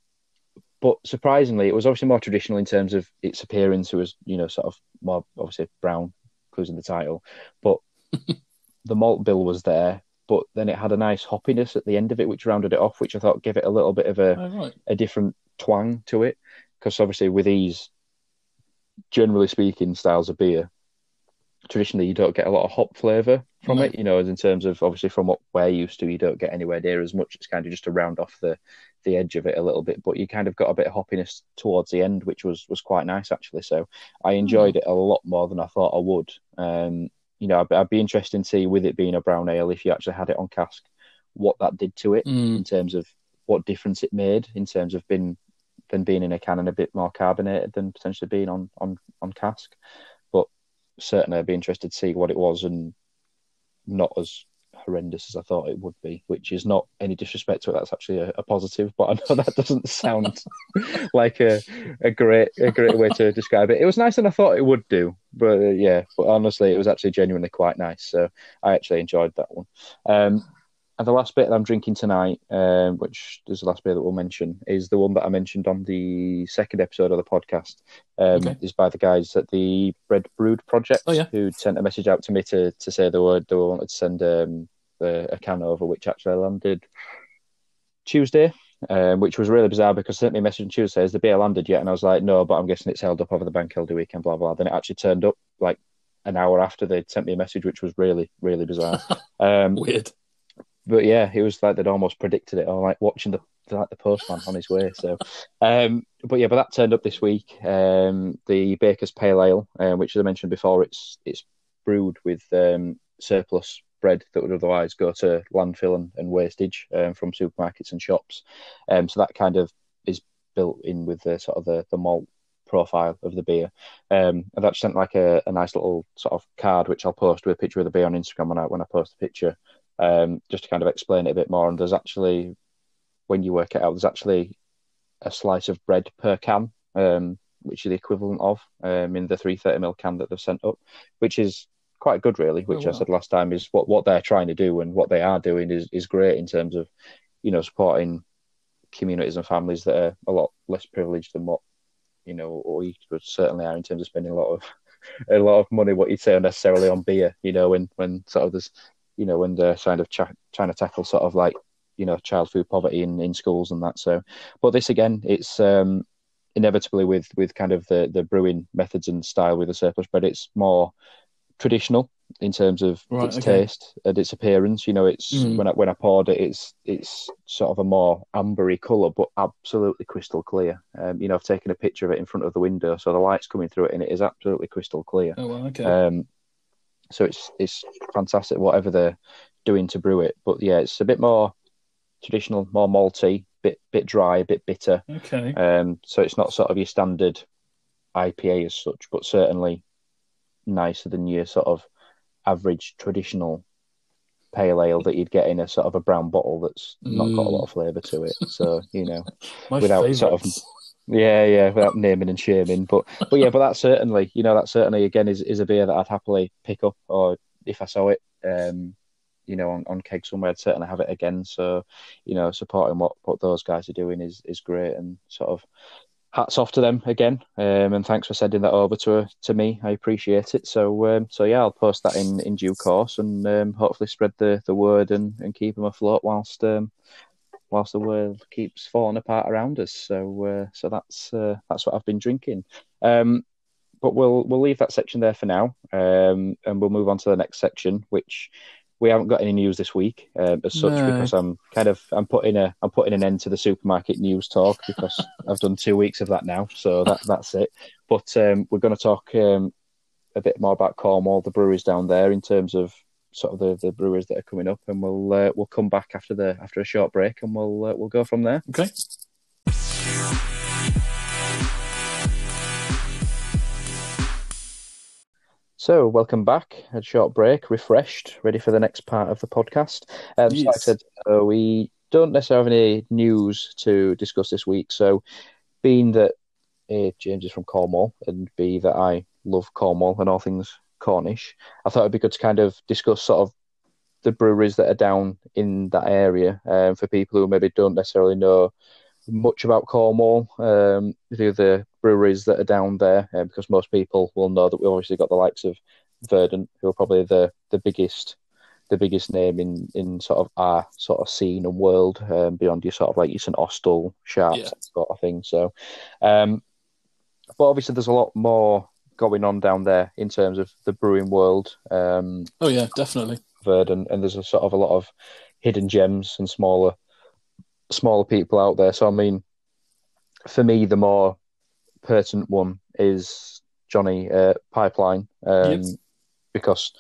but surprisingly, it was obviously more traditional in terms of its appearance. It was, you know, sort of more, obviously, brown, clues in the title. But the malt bill was there, but then it had a nice hoppiness at the end of it, which rounded it off, which I thought gave it a little bit of a, oh, right. a different twang to it. Because obviously with these, generally speaking, styles of beer, traditionally you don't get a lot of hop flavour from no. it, you know, as in terms of obviously from what we're used to, you don't get anywhere near as much. It's kind of just to round off the, the edge of it a little bit, but you kind of got a bit of hoppiness towards the end, which was, was quite nice actually. So I enjoyed mm. it a lot more than I thought I would. Um, you know, I'd, I'd be interested to see with it being a brown ale, if you actually had it on cask, what that did to it mm. in terms of what difference it made in terms of being, than being in a can and a bit more carbonated than potentially being on, on, on cask. But certainly I'd be interested to see what it was, and not as horrendous as I thought it would be, which is not any disrespect to it. That's actually a, a positive, but I know that doesn't sound like a, a great a great way to describe it. It was nicer than I thought it would do, but uh, yeah, but honestly, it was actually genuinely quite nice. So I actually enjoyed that one. Um, And the last bit that I'm drinking tonight, um, which is the last beer that we'll mention, is the one that I mentioned on the second episode of the podcast. Um, okay. Is by the guys at the Red Brood Project, oh, yeah. who sent a message out to me to to say they were they wanted to send um, a, a can over, which actually landed Tuesday, um, which was really bizarre because they sent me a message on Tuesday, has the beer landed yet? And I was like, no, but I'm guessing it's held up over the bank holiday weekend, blah, blah. Then it actually turned up like an hour after they sent me a message, which was really, really bizarre. Um, Weird. But yeah, it was like they'd almost predicted it, or like watching the like the postman on his way. So, um, but yeah, but that turned up this week. Um, the Baker's Pale Ale, um, which as I mentioned before, it's it's brewed with um, surplus bread that would otherwise go to landfill and, and wastage um, from supermarkets and shops. Um, so that kind of is built in with the sort of the, the malt profile of the beer. Um, I've actually sent like a, a nice little sort of card, which I'll post with a picture of the beer on Instagram when I when I post the picture. Um, just to kind of explain it a bit more. And there's actually, when you work it out, there's actually a slice of bread per can, um, which is the equivalent of um, in the three hundred thirty milliliter can that they've sent up, which is quite good, really, which oh, wow. I said last time is what, what they're trying to do and what they are doing is, is great in terms of, you know, supporting communities and families that are a lot less privileged than what, you know, we certainly are in terms of spending a lot of a lot of money, what you'd say unnecessarily on beer, you know, when, when sort of there's, you know, when they're kind of tra- trying to tackle sort of like, you know, child food poverty in, in schools and that. So, but this again, it's um, inevitably with with kind of the, the brewing methods and style with the surplus bread, it's more traditional in terms of right, its okay. taste and its appearance. You know, it's mm. when I when I poured it, it's it's sort of a more ambery colour, but absolutely crystal clear. Um, you know, I've taken a picture of it in front of the window, so the light's coming through it, and it is absolutely crystal clear. Oh, well, okay. Um, So it's it's fantastic, whatever they're doing to brew it. But yeah, it's a bit more traditional, more malty, bit bit dry, a bit bitter. Okay. Um. So it's not sort of your standard I P A as such, but certainly nicer than your sort of average traditional pale ale that you'd get in a sort of a brown bottle that's mm. not got a lot of flavour to it. So you know, My without favourites. sort of. Yeah, yeah, without naming and shaming, but but yeah, but that certainly, you know, that certainly again is, is a beer that I'd happily pick up, or if I saw it, um, you know, on, on keg somewhere, I'd certainly have it again. So, you know, supporting what, what those guys are doing is, is great, and sort of hats off to them again, um, and thanks for sending that over to to me. I appreciate it. So um, so yeah, I'll post that in, in due course, and um, hopefully spread the, the word and, and keep them afloat whilst. Um, whilst the world keeps falling apart around us. So uh, so that's uh, that's what I've been drinking. Um, but we'll we'll leave that section there for now, um, and we'll move on to the next section, which we haven't got any news this week uh, as such, no. because I'm kind of I'm putting a I'm putting an end to the supermarket news talk because I've done two weeks of that now, so that that's it. But um, we're going to talk um, a bit more about Cornwall, the breweries down there, in terms of sort of the, the brewers that are coming up, and we'll uh, we'll come back after the after a short break, and we'll uh, we'll go from there. Okay. So welcome back. A short break, refreshed, ready for the next part of the podcast. Um, yes. So like I said, uh, we don't necessarily have any news to discuss this week. So being that A, James is from Cornwall, and B, that I love Cornwall and all things Cornish, I thought it'd be good to kind of discuss sort of the breweries that are down in that area, um, for people who maybe don't necessarily know much about Cornwall, um, the other breweries that are down there, uh, because most people will know that we've obviously got the likes of Verdant, who are probably the, the biggest the biggest name in, in sort of our sort of scene and world, um, beyond your sort of like your St Austell, Sharps, yeah. sort of thing. So, um, but obviously there's a lot more going on down there in terms of the brewing world. Um, oh yeah, definitely. Verdant, and there's a sort of a lot of hidden gems and smaller smaller people out there. So I mean, for me, the more pertinent one is Johnny uh, Pipeline, um, yes. because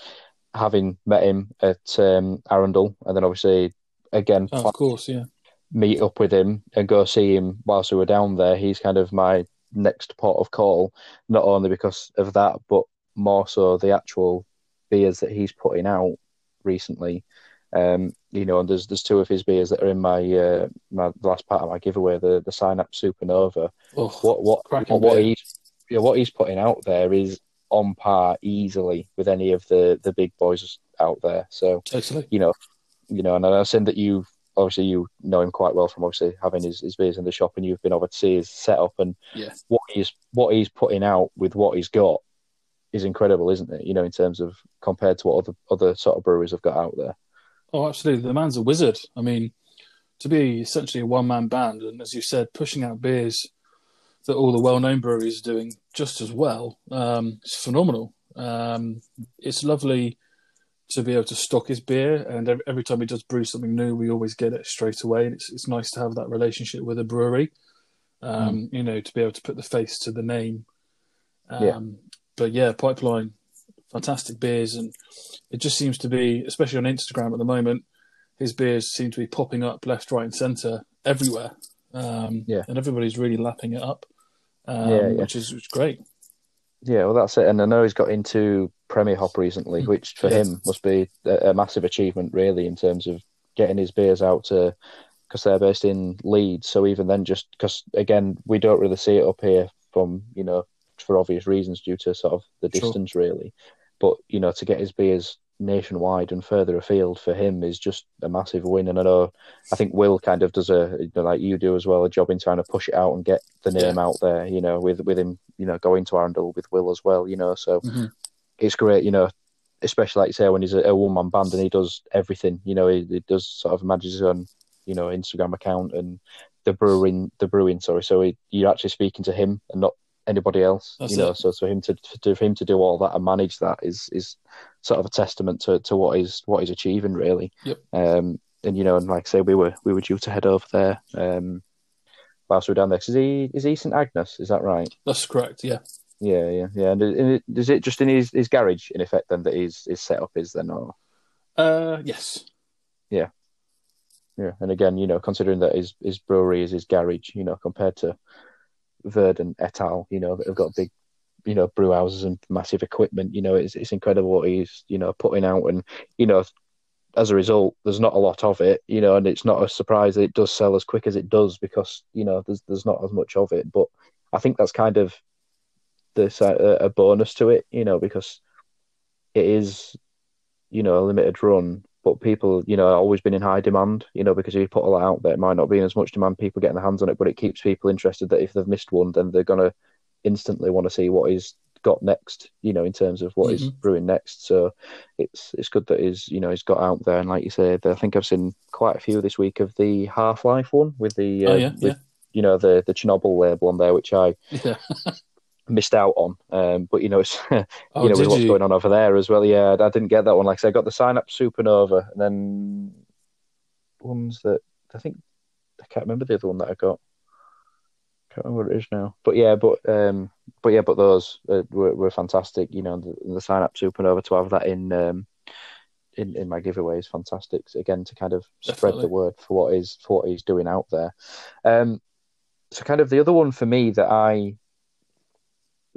having met him at um, Arundel, and then obviously again, oh, of course, yeah, meet up with him and go see him whilst we were down there. He's kind of my next port of call, not only because of that, but more so the actual beers that he's putting out recently. Um, you know, and there's there's two of his beers that are in my uh, my last part of my giveaway, the the Synapse Supernova. Oh, what what what, what he's you know, what he's putting out there is on par easily with any of the, the big boys out there. So Excellent. you know, you know, and I was saying that you obviously you know him quite well from obviously having his, his beers in the shop, and you've been over to see his setup, and yeah. what he's what he's putting out with what he's got is incredible, isn't it? You know, in terms of compared to what other other sort of breweries have got out there. Oh, absolutely. The man's a wizard. I mean, to be essentially a one-man band, and as you said, pushing out beers that all the well-known breweries are doing just as well, um, it's phenomenal. Um, it's lovely to be able to stock his beer, and every time he does brew something new, we always get it straight away. And it's it's nice to have that relationship with a brewery, um, mm. you know, to be able to put the face to the name. Um, yeah. But yeah, Pipeline, fantastic beers, and it just seems to be, especially on Instagram at the moment, his beers seem to be popping up left, right, and centre everywhere. Um, yeah, and everybody's really lapping it up, um, yeah, yeah. which is which is great. Yeah, well, that's it. And I know he's got into Premier Hop recently, which for yeah. him must be a, a massive achievement, really, in terms of getting his beers out to, because they're based in Leeds. So even then, just because again, we don't really see it up here, from you know, for obvious reasons due to sort of the distance, sure. really. But, you know, to get his beers nationwide and further afield for him is just a massive win. And I know, I think Will kind of does a, you know, like you do as well, a job in trying to push it out and get the name yeah. out there, you know, with, with him, you know, going to Arundel with Will as well, you know. So mm-hmm. it's great, you know, especially like you say, when he's a, a one-man band and he does everything, you know, he, he does sort of manages his own, you know, Instagram account and the brewing, the brewing, sorry. So he, you're actually speaking to him and not anybody else, That's you know. It. So, so him to, to for him to do all that and manage that is is sort of a testament to, to what is what he's achieving, really. Yep. Um, and you know, and like I say, we were we were due to head over there. Um, whilst we were down there, 'cause is he is he St Agnes? Is that right? That's correct. Yeah. Yeah, yeah, yeah. And is it, is it just in his, his garage, in effect, then that his his setup is then, or? Uh, yes. Yeah. Yeah, and again, you know, considering that his his brewery is his garage, you know, compared to Verdant et al, you know, that have got big, you know, brew houses and massive equipment, you know, it's it's incredible what he's, you know, putting out. And, you know, as a result, there's not a lot of it, you know, and it's not a surprise that it does sell as quick as it does, because, you know, there's there's not as much of it. But I think that's kind of this, uh, a bonus to it, you know, because it is, you know, a limited run, but people, you know, always been in high demand, you know, because if you put all that out there, it might not be in as much demand, people getting their hands on it, but it keeps people interested, that if they've missed one, then they're going to instantly want to see what he's got next, you know, in terms of what mm-hmm. he's brewing next. So it's it's good that he's, you know, he's got out there. And like you said, I think I've seen quite a few this week of the Half-Life one with the, uh, oh, yeah, with, yeah. you know, the, the Chernobyl label on there, which I... Yeah. missed out on, um, but you know, it's you oh, know with what's you? going on over there as well. Yeah, I didn't get that one. Like I said, I got the Synapse Supernova, and then ones that I think I can't remember the other one that I got. Can't remember what it is now. But yeah, but um, but yeah, but those uh, were were fantastic. You know, the, the Synapse Supernova, to have that in um, in in my giveaway is fantastic. So again, to kind of Definitely. spread the word for what is for what he's doing out there. Um, so kind of the other one for me that I.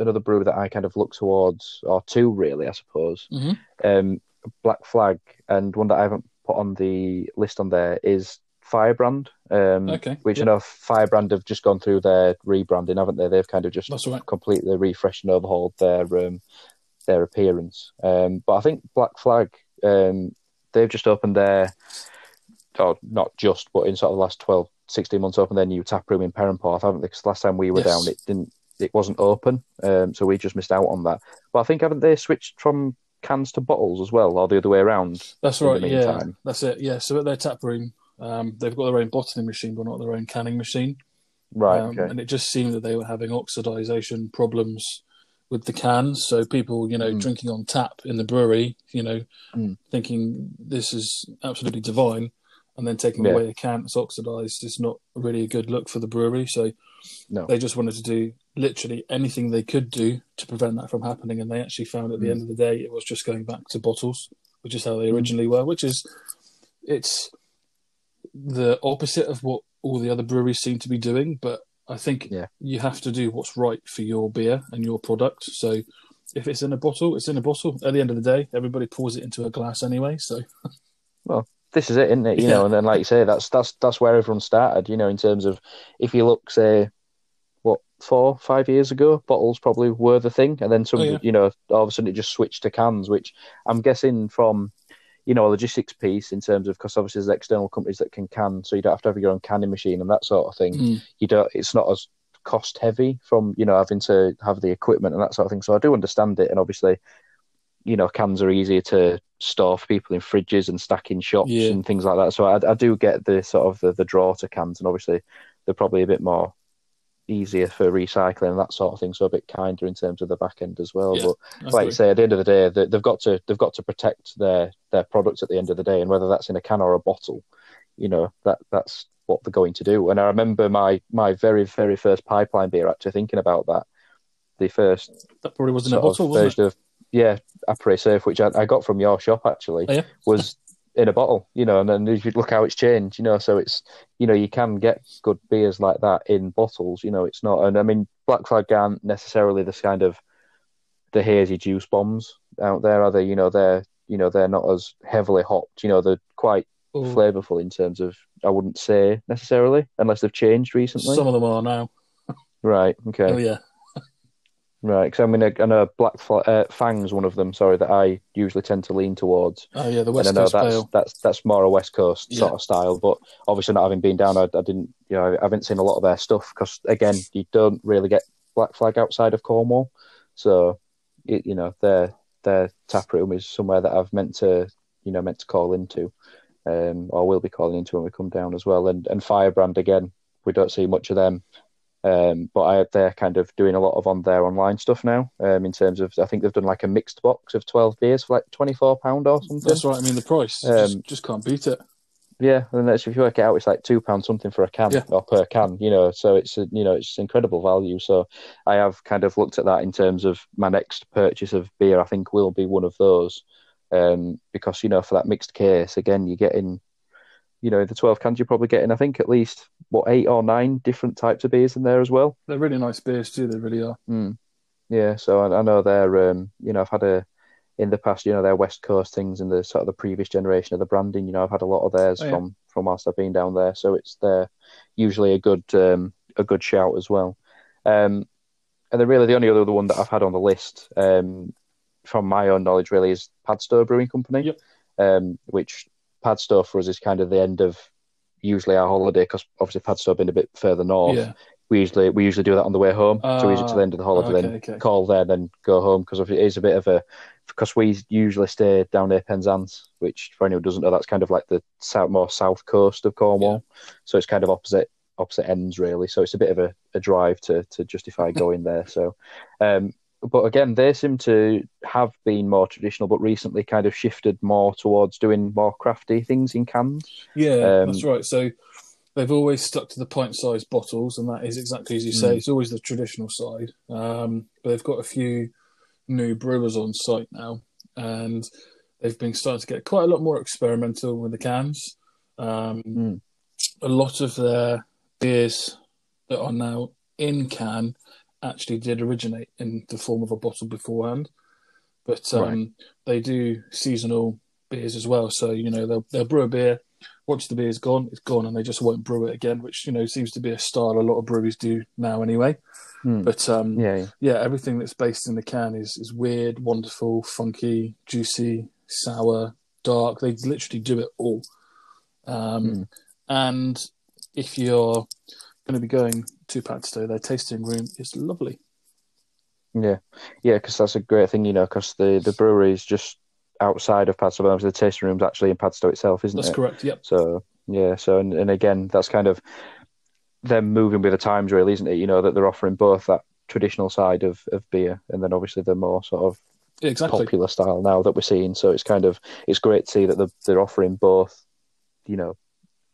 another brewer that I kind of look towards, or two really, I suppose, mm-hmm. um, Black Flag, and one that I haven't put on the list on there is Firebrand, um, okay, which yeah. I know Firebrand have just gone through their rebranding, haven't they? They've kind of just right. completely refreshed and overhauled their um, their appearance. Um, but I think Black Flag, um, they've just opened their, or not just, but in sort of the last twelve, sixteen months, opened their new tap room in Perranporth, haven't they? Because last time we were yes. down, it didn't, it wasn't open, um, so we just missed out on that. But I think, haven't they switched from cans to bottles as well, or the other way around? That's right, yeah. That's it, yeah. So at their tap room, um, they've got their own bottling machine, but not their own canning machine. Right, um, okay. And it just seemed that they were having oxidisation problems with the cans, so people, you know, mm. drinking on tap in the brewery, you know, mm. thinking this is absolutely divine, and then taking yeah. away the can that's oxidised is not really a good look for the brewery, so no. they just wanted to do literally anything they could do to prevent that from happening, and they actually found at the mm. end of the day it was just going back to bottles, which is how they originally mm. were, which is, it's the opposite of what all the other breweries seem to be doing, but I think yeah. you have to do what's right for your beer and your product. So if it's in a bottle, it's in a bottle. At the end of the day, everybody pours it into a glass anyway. So, well, this is it, isn't it? You yeah. know, and then, like you say, that's that's that's where everyone started. You know, in terms of, if you look, say, what four, five years ago, bottles probably were the thing, and then some. Oh, yeah. You know, all of a sudden it just switched to cans, which I'm guessing from, you know, a logistics piece in terms of, because obviously there's external companies that can can, so you don't have to have your own canning machine and that sort of thing. Mm. You don't. It's not as cost heavy from, you know, having to have the equipment and that sort of thing. So I do understand it, and obviously, you know, cans are easier to store for people in fridges and stack in shops yeah. and things like that. So I, I do get the sort of the, the draw to cans, and obviously they're probably a bit more easier for recycling and that sort of thing, so a bit kinder in terms of the back end as well. Yeah, but absolutely. Like you say, at the end of the day, they've got to they've got to protect their their products at the end of the day, and whether that's in a can or a bottle, you know, that that's what they're going to do. And I remember my my very very first pipeline beer, actually thinking about that, the first that probably wasn't a bottle, was it? Of, yeah, Apres Surf, which I, I got from your shop actually, oh, yeah? was in a bottle, you know, and then if you look how it's changed, you know, so it's, you know, you can get good beers like that in bottles, you know, it's not, and I mean, Black Flag aren't necessarily this kind of the hazy juice bombs out there, are they? You know, they're, you know, they're not as heavily hopped, you know, they're quite Ooh. flavorful in terms of, I wouldn't say necessarily, unless they've changed recently. Some of them are now. Right, okay. Oh, yeah. Right, because I mean, I know Black Flag, uh, Fang's one of them, sorry, that I usually tend to lean towards. Oh, yeah, the West Coast Pale. That's, that's, that's more a West Coast yeah. sort of style, but obviously not having been down, I, I didn't, you know, I haven't seen a lot of their stuff, because, again, you don't really get Black Flag outside of Cornwall, so, it, you know, their their tap room is somewhere that I've meant to, you know, meant to call into, um, or will be calling into when we come down as well, and, and Firebrand, again, we don't see much of them. Um, but I, they're kind of doing a lot of on their online stuff now, um, in terms of, I think they've done like a mixed box of twelve beers for like twenty-four pounds or something. That's right, I mean the price, um, just, just can't beat it. Yeah, and that's, if you work it out, it's like two pounds something for a can, yeah. or per can, you know, so it's, you know, it's incredible value. So I have kind of looked at that in terms of my next purchase of beer, I think will be one of those, um, because, you know, for that mixed case, again, you're getting, you know, the twelve cans, you're probably getting, I think, at least, what, eight or nine different types of beers in there as well. They're really nice beers too, they really are. Mm. Yeah, so I, I know they're, um, you know, I've had a, in the past, you know, their West Coast things and the sort of the previous generation of the branding, you know, I've had a lot of theirs oh, yeah. from, from whilst I've been down there. So it's, they're usually a good, um, a good shout as well. Um, and then really the only other one that I've had on the list, um, from my own knowledge really, is Padstow Brewing Company, yep. um, which... Padstow for us is kind of the end of usually our holiday, because obviously Padstow been a bit further north. Yeah. We usually we usually do that on the way home, uh, so we usually to the end of the holiday, okay, then okay. call there, then go home, because it is a bit of a because we usually stay down near Penzance, which for anyone who doesn't know, that's kind of like the south, more south coast of Cornwall, yeah. so it's kind of opposite opposite ends really. So it's a bit of a, a drive to to justify going there. So, um, but again, they seem to have been more traditional, but recently kind of shifted more towards doing more crafty things in cans. Yeah, um, that's right. So they've always stuck to the pint-sized bottles, and that is exactly as you say. Mm. It's always the traditional side. Um, but they've got a few new brewers on site now, and they've been starting to get quite a lot more experimental with the cans. Um, mm. A lot of their beers that are now in can actually did originate in the form of a bottle beforehand, but um, right. they do seasonal beers as well. So, you know, they'll, they'll brew a beer, once the beer's gone, it's gone, and they just won't brew it again, which, you know, seems to be a style a lot of breweries do now anyway. Mm. But um, yeah, yeah. yeah, everything that's based in the can is, is weird, wonderful, funky, juicy, sour, dark. They literally do it all. Um, mm. And if you're going to be going to Pat's today, their tasting room is lovely. Yeah, yeah, because that's a great thing, you know, because the, the brewery is just outside of Padstow. The tasting room's actually in Padstow itself, isn't that's it? That's correct, yep. So, yeah, so, and, and again, that's kind of them moving with the times, really, isn't it? You know, that they're offering both that traditional side of, of beer and then obviously the more sort of yeah, exactly. popular style now that we're seeing. So it's kind of, it's great to see that they're, they're offering both, you know,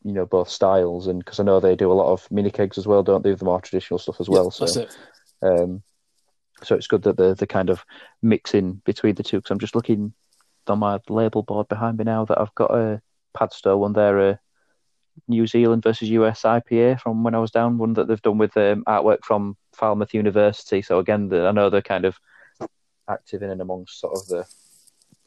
you know, both styles. And because I know they do a lot of mini kegs as well, don't they? The more traditional stuff as yeah, well. So, that's it. Um, So it's good that the the kind of mixing between the two. Because I'm just looking on my label board behind me now that I've got a Padstow one there, a New Zealand versus U S I P A from when I was down. One that they've done with um, artwork from Falmouth University. So again, the, I know they're kind of active in and amongst sort of the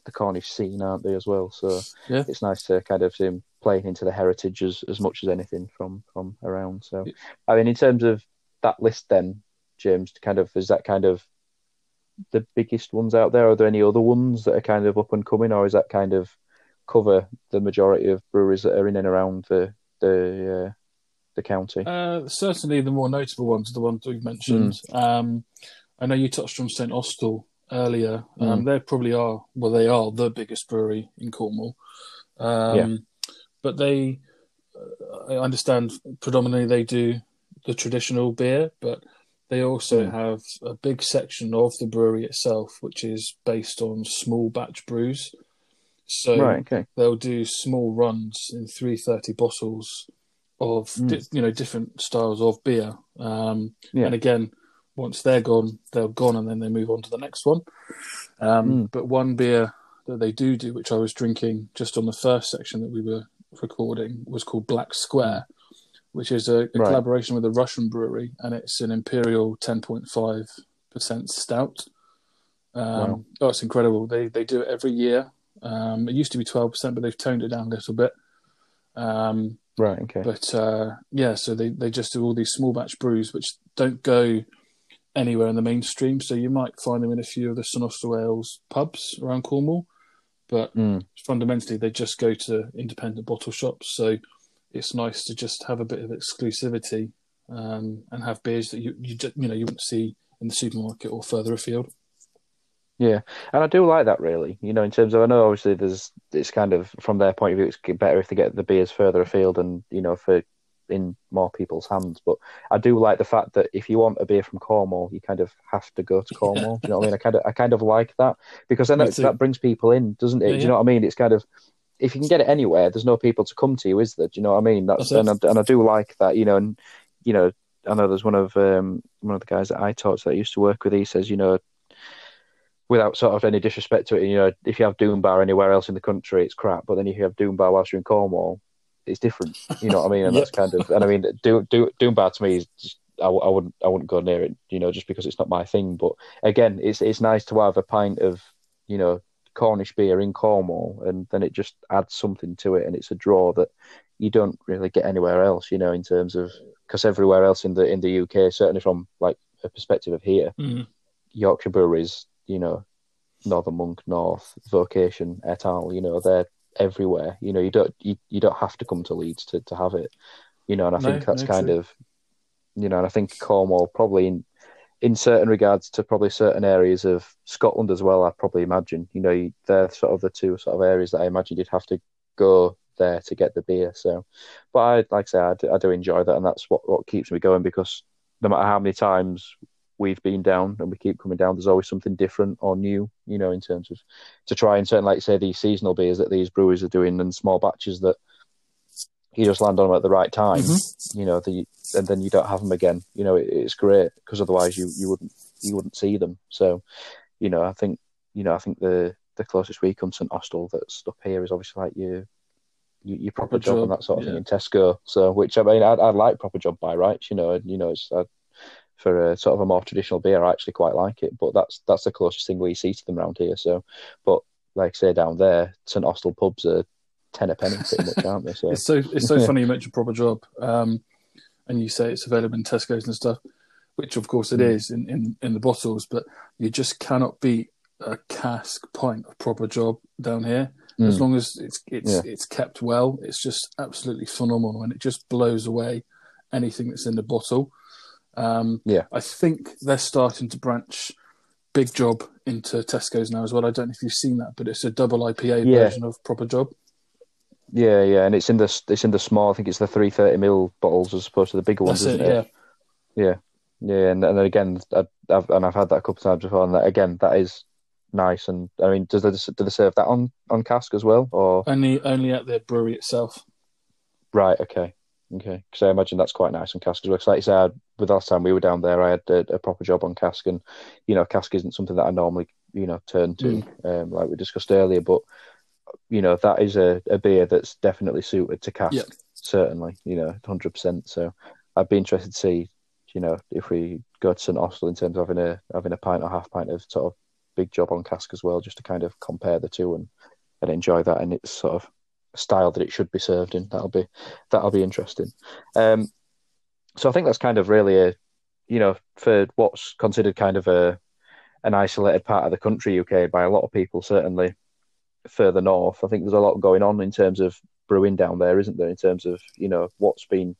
the Cornish scene, aren't they, as well? So yeah. It's nice to kind of see them playing into the heritage as, as much as anything from from around. So yeah. I mean, in terms of that list, then. James, kind of, is that kind of the biggest ones out there? Are there any other ones that are kind of up and coming, or is that kind of cover the majority of breweries that are in and around the the uh, the county? Uh, certainly, the more notable ones, the ones we've mentioned. Mm. Um, I know you touched on St Austell earlier. Mm. Um, they probably are, well, they are the biggest brewery in Cornwall. Um, yeah. But they, I understand, predominantly they do the traditional beer, but they also mm. have a big section of the brewery itself, which is based on small batch brews. So right, okay. They'll do small runs in three thirty bottles of mm. di- you know different styles of beer. Um, yeah. And again, once they're gone, they're gone, and then they move on to the next one. Um, mm. But one beer that they do do, which I was drinking just on the first section that we were recording, was called Black Square, which is a, a right. collaboration with a Russian brewery, and it's an imperial ten point five percent stout. Um, wow. Oh, it's incredible. They they do it every year. Um, it used to be twelve percent, but they've toned it down a little bit. Um, right, okay. But, uh, yeah, so they, they just do all these small batch brews, which don't go anywhere in the mainstream, so you might find them in a few of the St Austell Ales pubs around Cornwall, but mm. fundamentally they just go to independent bottle shops, so it's nice to just have a bit of exclusivity um, and have beers that you you you know you wouldn't see in the supermarket or further afield. Yeah, and I do like that really. You know, in terms of I know obviously there's it's kind of from their point of view, it's better if they get the beers further afield and you know for in more people's hands. But I do like the fact that if you want a beer from Cornwall, you kind of have to go to Cornwall. Do you know what I mean? I kind of I kind of like that because then that, that brings people in, doesn't it? Yeah, yeah. Do you know what I mean? It's kind of if you can get it anywhere, there's no people to come to you, is there? Do you know what I mean? That's, That's and, I, and I do like that, you know. And you know, I know there's one of um, one of the guys that I talked to that I used to work with. He says, you know, without sort of any disrespect to it, you know, if you have Doom Bar anywhere else in the country, it's crap. But then if you have Doom Bar whilst you're in Cornwall, it's different. You know what I mean? And yep. That's kind of, and I mean, do, do, Doom Bar to me is just, I, I wouldn't, I wouldn't go near it, you know, just because it's not my thing. But again, it's it's nice to have a pint of, you know, Cornish beer in Cornwall, and then it just adds something to it, and it's a draw that you don't really get anywhere else, you know, in terms of because everywhere else in the in the U K, certainly from like a perspective of here, mm. Yorkshire breweries, you know, Northern Monk, North, Vocation, et al, you know, they're everywhere. You know, you don't you, you don't have to come to Leeds to, to have it, you know, and I no, think that's no kind true. Of, you know, and I think Cornwall probably in in certain regards to probably certain areas of Scotland as well, I probably imagine, you know, they're sort of the two sort of areas that I imagine you'd have to go there to get the beer. So, but I, like I say, I do, I do enjoy that. And that's what, what keeps me going because no matter how many times we've been down and we keep coming down, there's always something different or new, you know, in terms of to try and certain, like say these seasonal beers that these breweries are doing and small batches that you just land on them at the right time, mm-hmm. you know, the, and then you don't have them again. You know, it, it's great because otherwise you, you wouldn't you wouldn't see them. So, you know, I think you know I think the, the closest we come to St Austell that's up here is obviously like your your, your proper, proper job, job and that sort of yeah. thing in Tesco. So, which I mean, I'd, I'd like proper job by rights. You know, and you know, it's I'd, for a sort of a more traditional beer, I actually quite like it. But that's that's the closest thing we see to them around here. So, but like I say, down there, St Austell pubs are ten a penny pretty much, aren't they? So. It's so it's so funny you mentioned Proper Job, um, and you say it's available in Tesco's and stuff, which of course it mm. is in, in, in the bottles, but you just cannot beat a cask pint of Proper Job down here. Mm. As long as it's it's yeah. it's kept well, it's just absolutely phenomenal, and it just blows away anything that's in the bottle. Um, yeah, I think they're starting to branch Big Job into Tesco's now as well. I don't know if you've seen that, but it's a double I P A yeah. version of Proper Job. Yeah, yeah, and it's in the it's in the small. I think it's the three thirty mil bottles as opposed to the bigger ones, isn't it? it? Yeah, yeah, yeah. And, and then again, I, I've and I've had that a couple of times before, and that, again, that is nice. And I mean, does they do they serve that on, on cask as well, or only only at their brewery itself? Right. Okay. Okay. Because I imagine that's quite nice on cask as well. Because like you said, I had, with last time we were down there, I had a, a Proper Job on cask, and you know, cask isn't something that I normally you know turn to, mm. um, like we discussed earlier, but. You know, that is a, a beer that's definitely suited to cask, yep. certainly, you know, one hundred percent. So I'd be interested to see, you know, if we go to St Austell in terms of having a having a pint or half pint of sort of Big Job on cask as well, just to kind of compare the two and, and enjoy that in its sort of style that it should be served in. That'll be that'll be interesting. Um, so I think that's kind of really a, you know, for what's considered kind of a an isolated part of the country, U K, by a lot of people, certainly. Further north, I think there's a lot going on in terms of brewing down there, isn't there? In terms of, you know, what's been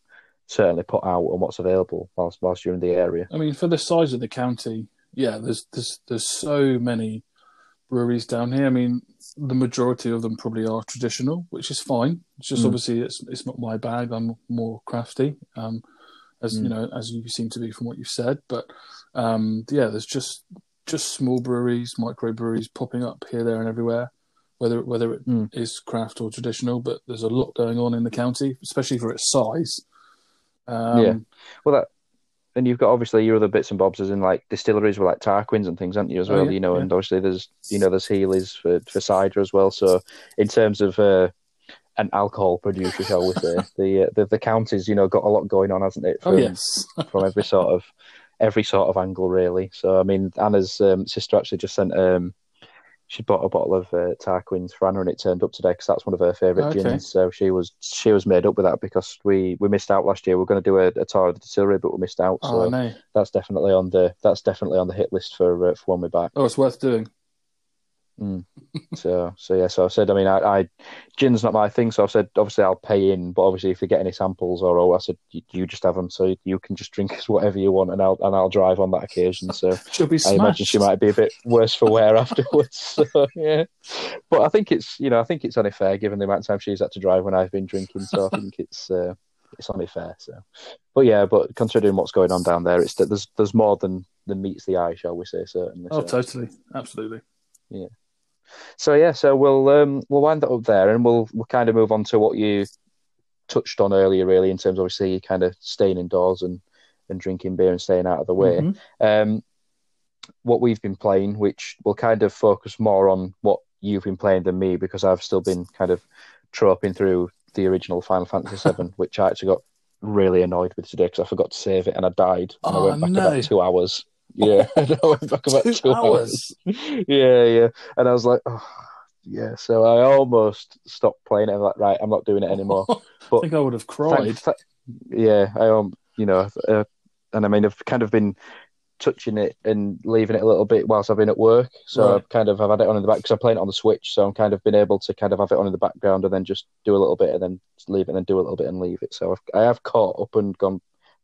certainly put out and what's available whilst whilst you're in the area. I mean, for the size of the county, yeah, there's there's there's so many breweries down here. I mean, the majority of them probably are traditional, which is fine. It's just mm. obviously it's it's not my bag. I'm more crafty, um, as mm. you know, as you seem to be from what you've said. But um, yeah, there's just just small breweries, micro breweries popping up here, there, and everywhere. Whether whether it mm. is craft or traditional, but there's a lot going on in the county, especially for its size. Um, yeah, well, that and you've got obviously your other bits and bobs, as in like distilleries with like Tarquins and things, aren't you as well? Oh, yeah, you know, yeah. And obviously there's you know there's Healy's for, for cider as well. So in terms of uh, an alcohol producer, shall we say, the, uh, the the county's you know got a lot going on, hasn't it? From, oh yes, from every sort of every sort of angle, really. So I mean, Anna's um, sister actually just sent. Um, She bought a bottle of uh, Tarquins for Anna, and it turned up today because that's one of her favourite okay. gins. So she was she was made up with that because we, we missed out last year. We we're going to do a, a tour of the distillery, but we missed out. So oh, no. that's definitely on the that's definitely on the hit list for uh, for when we're back. Oh, it's worth doing. Mm. so so yeah. So I said, I mean, I, I gin's not my thing. So I said, obviously I'll pay in, but obviously if they get any samples or oh, I said you, you just have them, so you can just drink whatever you want, and I'll and I'll drive on that occasion. So she'll be smashed. I imagine she might be a bit worse for wear afterwards. So yeah, but I think it's you know I think it's only fair given the amount of time she's had to drive when I've been drinking. So I think it's uh, it's only fair. So, but yeah, but considering what's going on down there, it's there's there's more than than meets the eye, shall we say? Certainly. Oh, so. Totally, absolutely. Yeah. So yeah, so we'll um, we'll wind that up there, and we'll we'll kind of move on to what you touched on earlier, really, in terms of obviously kind of staying indoors and, and drinking beer and staying out of the way. Mm-hmm. Um, what we've been playing, which we'll kind of focus more on what you've been playing than me, because I've still been kind of troping through the original Final Fantasy seven, which I actually got really annoyed with today because I forgot to save it and I died, and oh, I went back no. about two hours. Yeah, and I went back about two, two hours. hours. Yeah, yeah, and I was like, oh, yeah. So I almost stopped playing it. I'm like, right, I'm not doing it anymore. But I think I would have cried. Th- th- yeah, I um, you know, uh, and I mean, I've kind of been touching it and leaving it a little bit whilst I've been at work. So right. I've kind of I've had it on in the back because I'm playing it on the Switch. So I'm kind of been able to kind of have it on in the background and then just do a little bit and then leave it and then do a little bit and leave it. So I've, I have caught up and gone.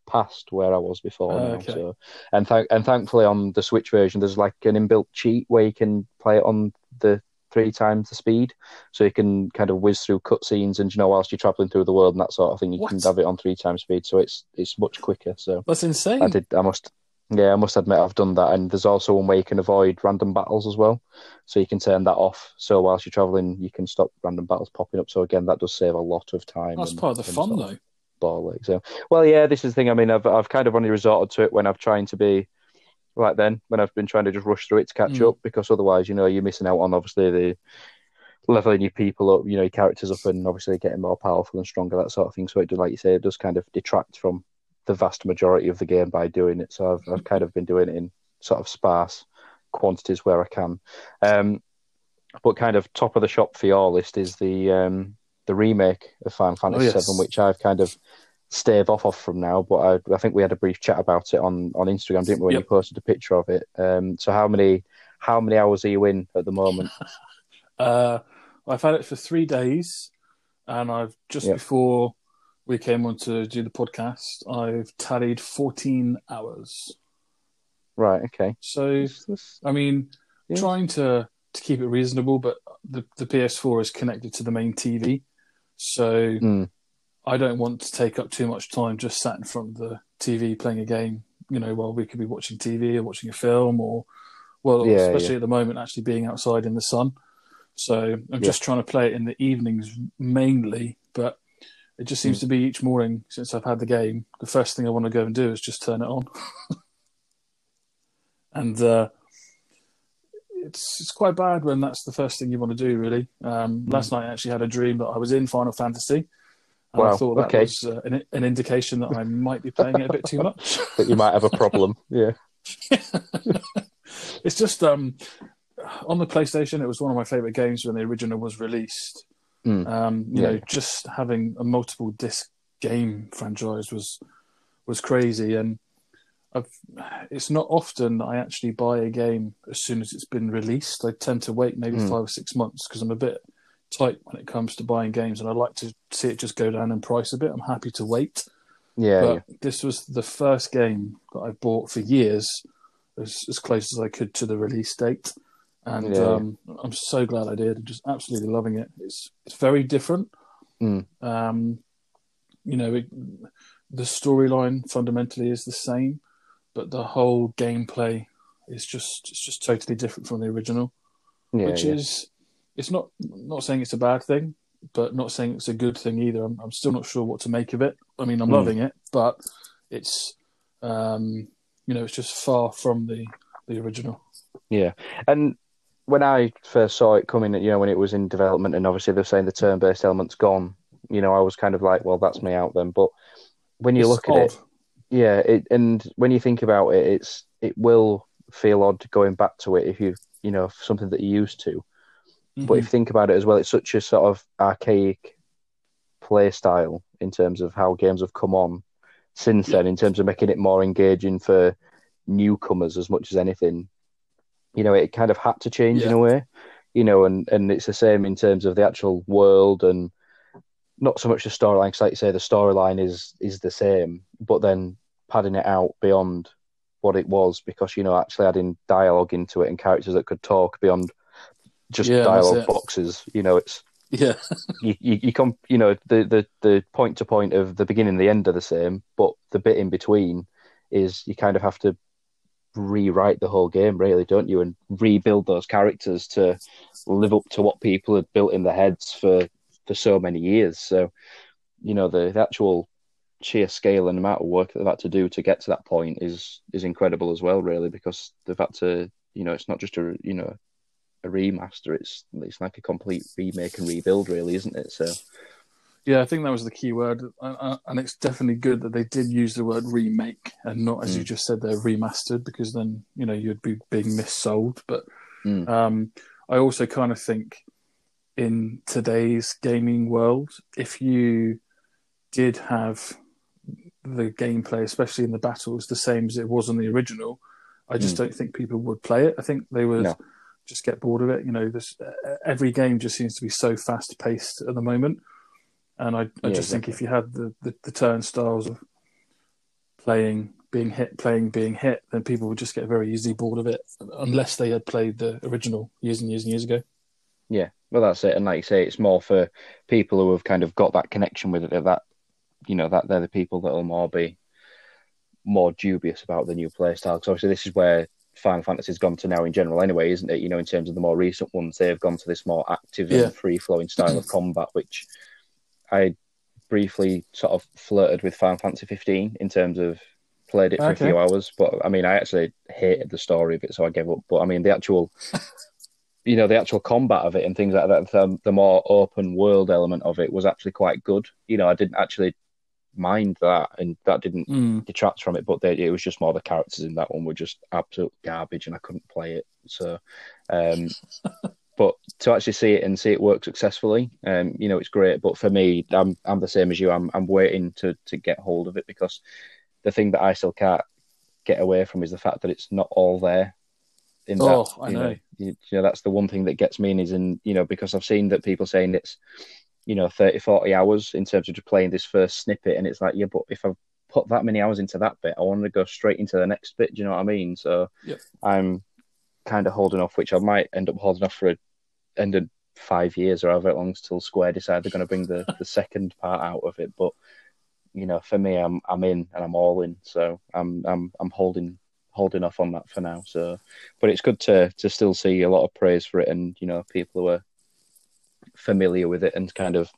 Past where I was before, oh, now, okay. so and th- and thankfully on the Switch version there's like an inbuilt cheat where you can play it on the three times the speed, so you can kind of whiz through cutscenes and you know whilst you're traveling through the world and that sort of thing. You what? Can have it on three times speed, so it's it's much quicker. So that's insane. I did. I must. Yeah, I must admit I've done that. And there's also one way you can avoid random battles as well, so you can turn that off. So whilst you're traveling, you can stop random battles popping up. So again, that does save a lot of time. That's and, part of the fun, though. Ball like so well yeah this is the thing. I mean I've I've kind of only resorted to it when I've trying to be like then when I've been trying to just rush through it to catch mm. up, because otherwise you know you're missing out on obviously the leveling your people up, you know, your characters up, and obviously getting more powerful and stronger, that sort of thing. So it does, like you say, it does kind of detract from the vast majority of the game by doing it. So I've mm. I've kind of been doing it in sort of sparse quantities where I can, um but kind of top of the shop for your list is the um the remake of Final Fantasy oh, yes. seven, which I've kind of stave off off from now, but I, I think we had a brief chat about it on, on Instagram, didn't we, when yep. you posted a picture of it. Um, so how many how many hours are you in at the moment? uh, I've had it for three days, and I've just yep. before we came on to do the podcast, I've tallied fourteen hours. Right, okay. So, I mean, yeah. trying to, to keep it reasonable, but the, the P S four is connected to the main T V, so... Mm. I don't want to take up too much time just sat in front of the T V playing a game, you know, while we could be watching T V or watching a film or, well, yeah, especially yeah. at the moment, actually being outside in the sun. So I'm yeah. just trying to play it in the evenings mainly, but it just seems mm. to be each morning since I've had the game, the first thing I want to go and do is just turn it on. and uh, it's it's quite bad when that's the first thing you want to do, really. Um, mm. Last night I actually had a dream that I was in Final Fantasy. Wow. I thought that okay. was uh, an, an indication that I might be playing it a bit too much. That you might have a problem, yeah. It's just, um, on the PlayStation, it was one of my favourite games when the original was released. Mm. Um, you yeah. know, just having a multiple disc game franchise was was crazy. And I've, it's not often that I actually buy a game as soon as it's been released. I tend to wait maybe mm. five or six months because I'm a bit... tight when it comes to buying games, and I'd like to see it just go down in price a bit. I'm happy to wait. Yeah, but yeah. this was the first game that I've bought for years, as, as close as I could to the release date, and yeah, um, yeah. I'm so glad I did. I'm just absolutely loving it. It's it's very different. Mm. Um, you know, it, the storyline fundamentally is the same, but the whole gameplay is just it's just totally different from the original, yeah, which yeah. is. It's not not saying it's a bad thing, but not saying it's a good thing either. I'm, I'm still not sure what to make of it. I mean, I'm mm. loving it, but it's um, you know, it's just far from the, the original. Yeah, and when I first saw it coming, you know, when it was in development, and obviously they're saying the turn-based element's gone. You know, I was kind of like, well, that's me out then. But when you it's look odd. at it, yeah, it, and when you think about it, it's it will feel odd going back to it if you you know something that you're used to. But if you think about it as well, it's such a sort of archaic play style in terms of how games have come on since then, in terms of making it more engaging for newcomers as much as anything. You know, it kind of had to change yeah. in a way, you know, and, and it's the same in terms of the actual world and not so much the storyline, because like you say, the storyline is, is the same, but then padding it out beyond what it was, because, you know, actually adding dialogue into it and characters that could talk beyond... just yeah, dialogue boxes, you know. It's yeah. you, you you come, you know, the the the point to point of the beginning and the end are the same, but the bit in between is you kind of have to rewrite the whole game, really, don't you? And rebuild those characters to live up to what people had built in their heads for for so many years. So, you know, the, the actual sheer scale and amount of work that they've had to do to get to that point is is incredible as well, really, because they've had to, you know, it's not just a you know. A remaster, it's it's like a complete remake and rebuild, really, isn't it? So, yeah, I think that was the key word, and it's definitely good that they did use the word remake and not, as mm. you just said, they're remastered, because then you know you'd be being missold. But mm. um, I also kind of think in today's gaming world, if you did have the gameplay, especially in the battles, the same as it was in the original, I just mm. don't think people would play it. I think they would. No. Just get bored of it, you know. This every game just seems to be so fast paced at the moment, and I, I yeah, just exactly. think if you had the, the, the turnstiles of playing, being hit, playing, being hit, then people would just get very easily bored of it, unless they had played the original years and years and years ago. Yeah, well, that's it. And like you say, it's more for people who have kind of got that connection with it. That you know, that they're the people that will more be more dubious about the new playstyle. Because obviously, this is where Final Fantasy's gone to now in general anyway, isn't it? You know, in terms of the more recent ones, they've gone to this more active yeah. and free-flowing style of combat, which I briefly sort of flirted with Final Fantasy fifteen in terms of played it for okay. a few hours. But, I mean, I actually hated the story of it, so I gave up. But, I mean, the actual, you know, the actual combat of it and things like that, the, the more open-world element of it was actually quite good. You know, I didn't actually mind that, and that didn't mm. detract from it, but they, it was just more the characters in that one were just absolute garbage and I couldn't play it, so um But to actually see it and see it work successfully, um, you know, it's great. But for me, I'm I'm the same as you. I'm I'm waiting to to get hold of it, because the thing that I still can't get away from is the fact that it's not all there. In oh, that, I you know. know. You, you know, that's the one thing that gets me in is, in, you know, because I've seen that people saying it's, you know, thirty, forty hours in terms of just playing this first snippet. And it's like, yeah, but if I've put that many hours into that bit, I want to go straight into the next bit. Do you know what I mean? So yep. I'm kind of holding off, which I might end up holding off for a, end of five years or however long till Square decide they're going to bring the, the second part out of it. But, you know, for me, I'm I'm in and I'm all in. So I'm I'm I'm holding holding off on that for now. So, but it's good to to still see a lot of praise for it, and you know, people who are familiar with it and kind of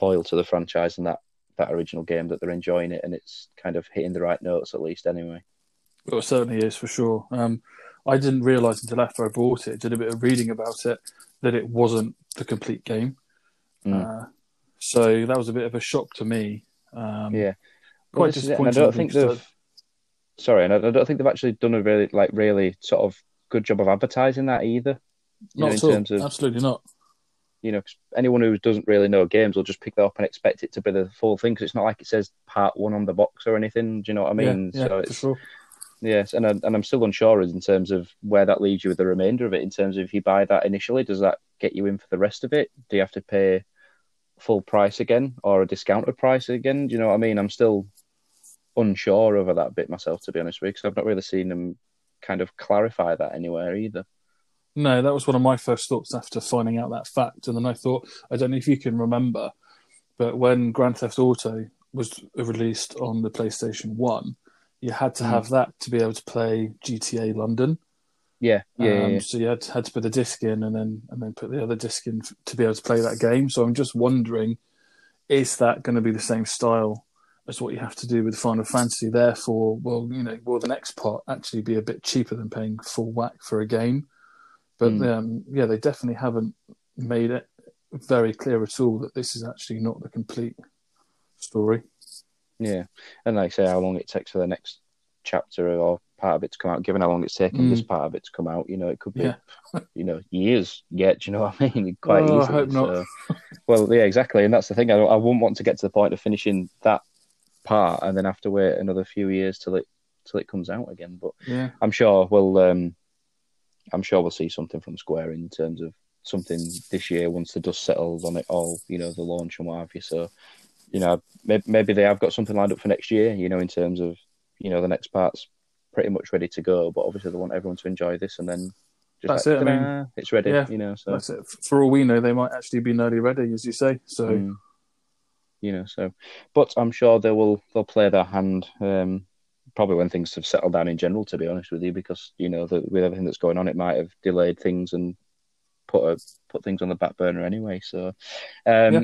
loyal to the franchise and that that original game, that they're enjoying it, and it's kind of hitting the right notes, at least anyway. Well, it certainly is, for sure. Um, I didn't realise until after I bought it, did a bit of reading about it, that it wasn't the complete game. Mm. Uh, so that was a bit of a shock to me. Um, yeah, quite well, disappointing. And I don't think they've. Sorry, and I don't think they've actually done a really, like, really sort of good job of advertising that either. You not know, in terms of, absolutely not. You know, 'cause anyone who doesn't really know games will just pick that up and expect it to be the full thing, because it's not like it says part one on the box or anything. Do you know what I mean? Yeah, yeah, so it's, for sure. Yes, and I, and I'm still unsure in terms of where that leaves you with the remainder of it. In terms of if you buy that initially, does that get you in for the rest of it? Do you have to pay full price again, or a discounted price again? Do you know what I mean? I'm still unsure over that bit myself, to be honest with you, because I've not really seen them kind of clarify that anywhere either. No, that was one of my first thoughts after finding out that fact. And then I thought, I don't know if you can remember, but when Grand Theft Auto was released on the PlayStation one, you had to mm. have that to be able to play G T A London. Yeah, yeah, um, yeah. So you had to, had to put the disc in, and then and then put the other disc in f- to be able to play that game. So I'm just wondering, is that going to be the same style as what you have to do with Final Fantasy? Therefore, well, you know, will the next part actually be a bit cheaper than paying full whack for a game? But mm. um, yeah, they definitely haven't made it very clear at all that this is actually not the complete story. Yeah, and like I say, how long it takes for the next chapter or part of it to come out, given how long it's taken mm. this part of it to come out, you know, it could be, yeah. you know, years yet, do you know what I mean? Quite oh, easily. I hope not. So, well, yeah, exactly, and that's the thing. I, I wouldn't want to get to the point of finishing that part and then have to wait another few years till it till it comes out again. But yeah. I'm sure we'll, um, I'm sure we'll see something from Square in terms of something this year once the dust settles on it all, you know, the launch and what have you. So, you know, maybe, maybe they have got something lined up for next year, you know, in terms of, you know, the next part's pretty much ready to go, but obviously they want everyone to enjoy this, and then just that's like, it. I mean, it's ready, yeah, you know. So that's it. For all we know, they might actually be nearly ready, as you say. So, mm. you know, so, but I'm sure they will. They'll play their hand, um, probably when things have settled down in general. To be honest with you, because you know, the, with everything that's going on, it might have delayed things and put a, put things on the back burner anyway. So, um, yeah.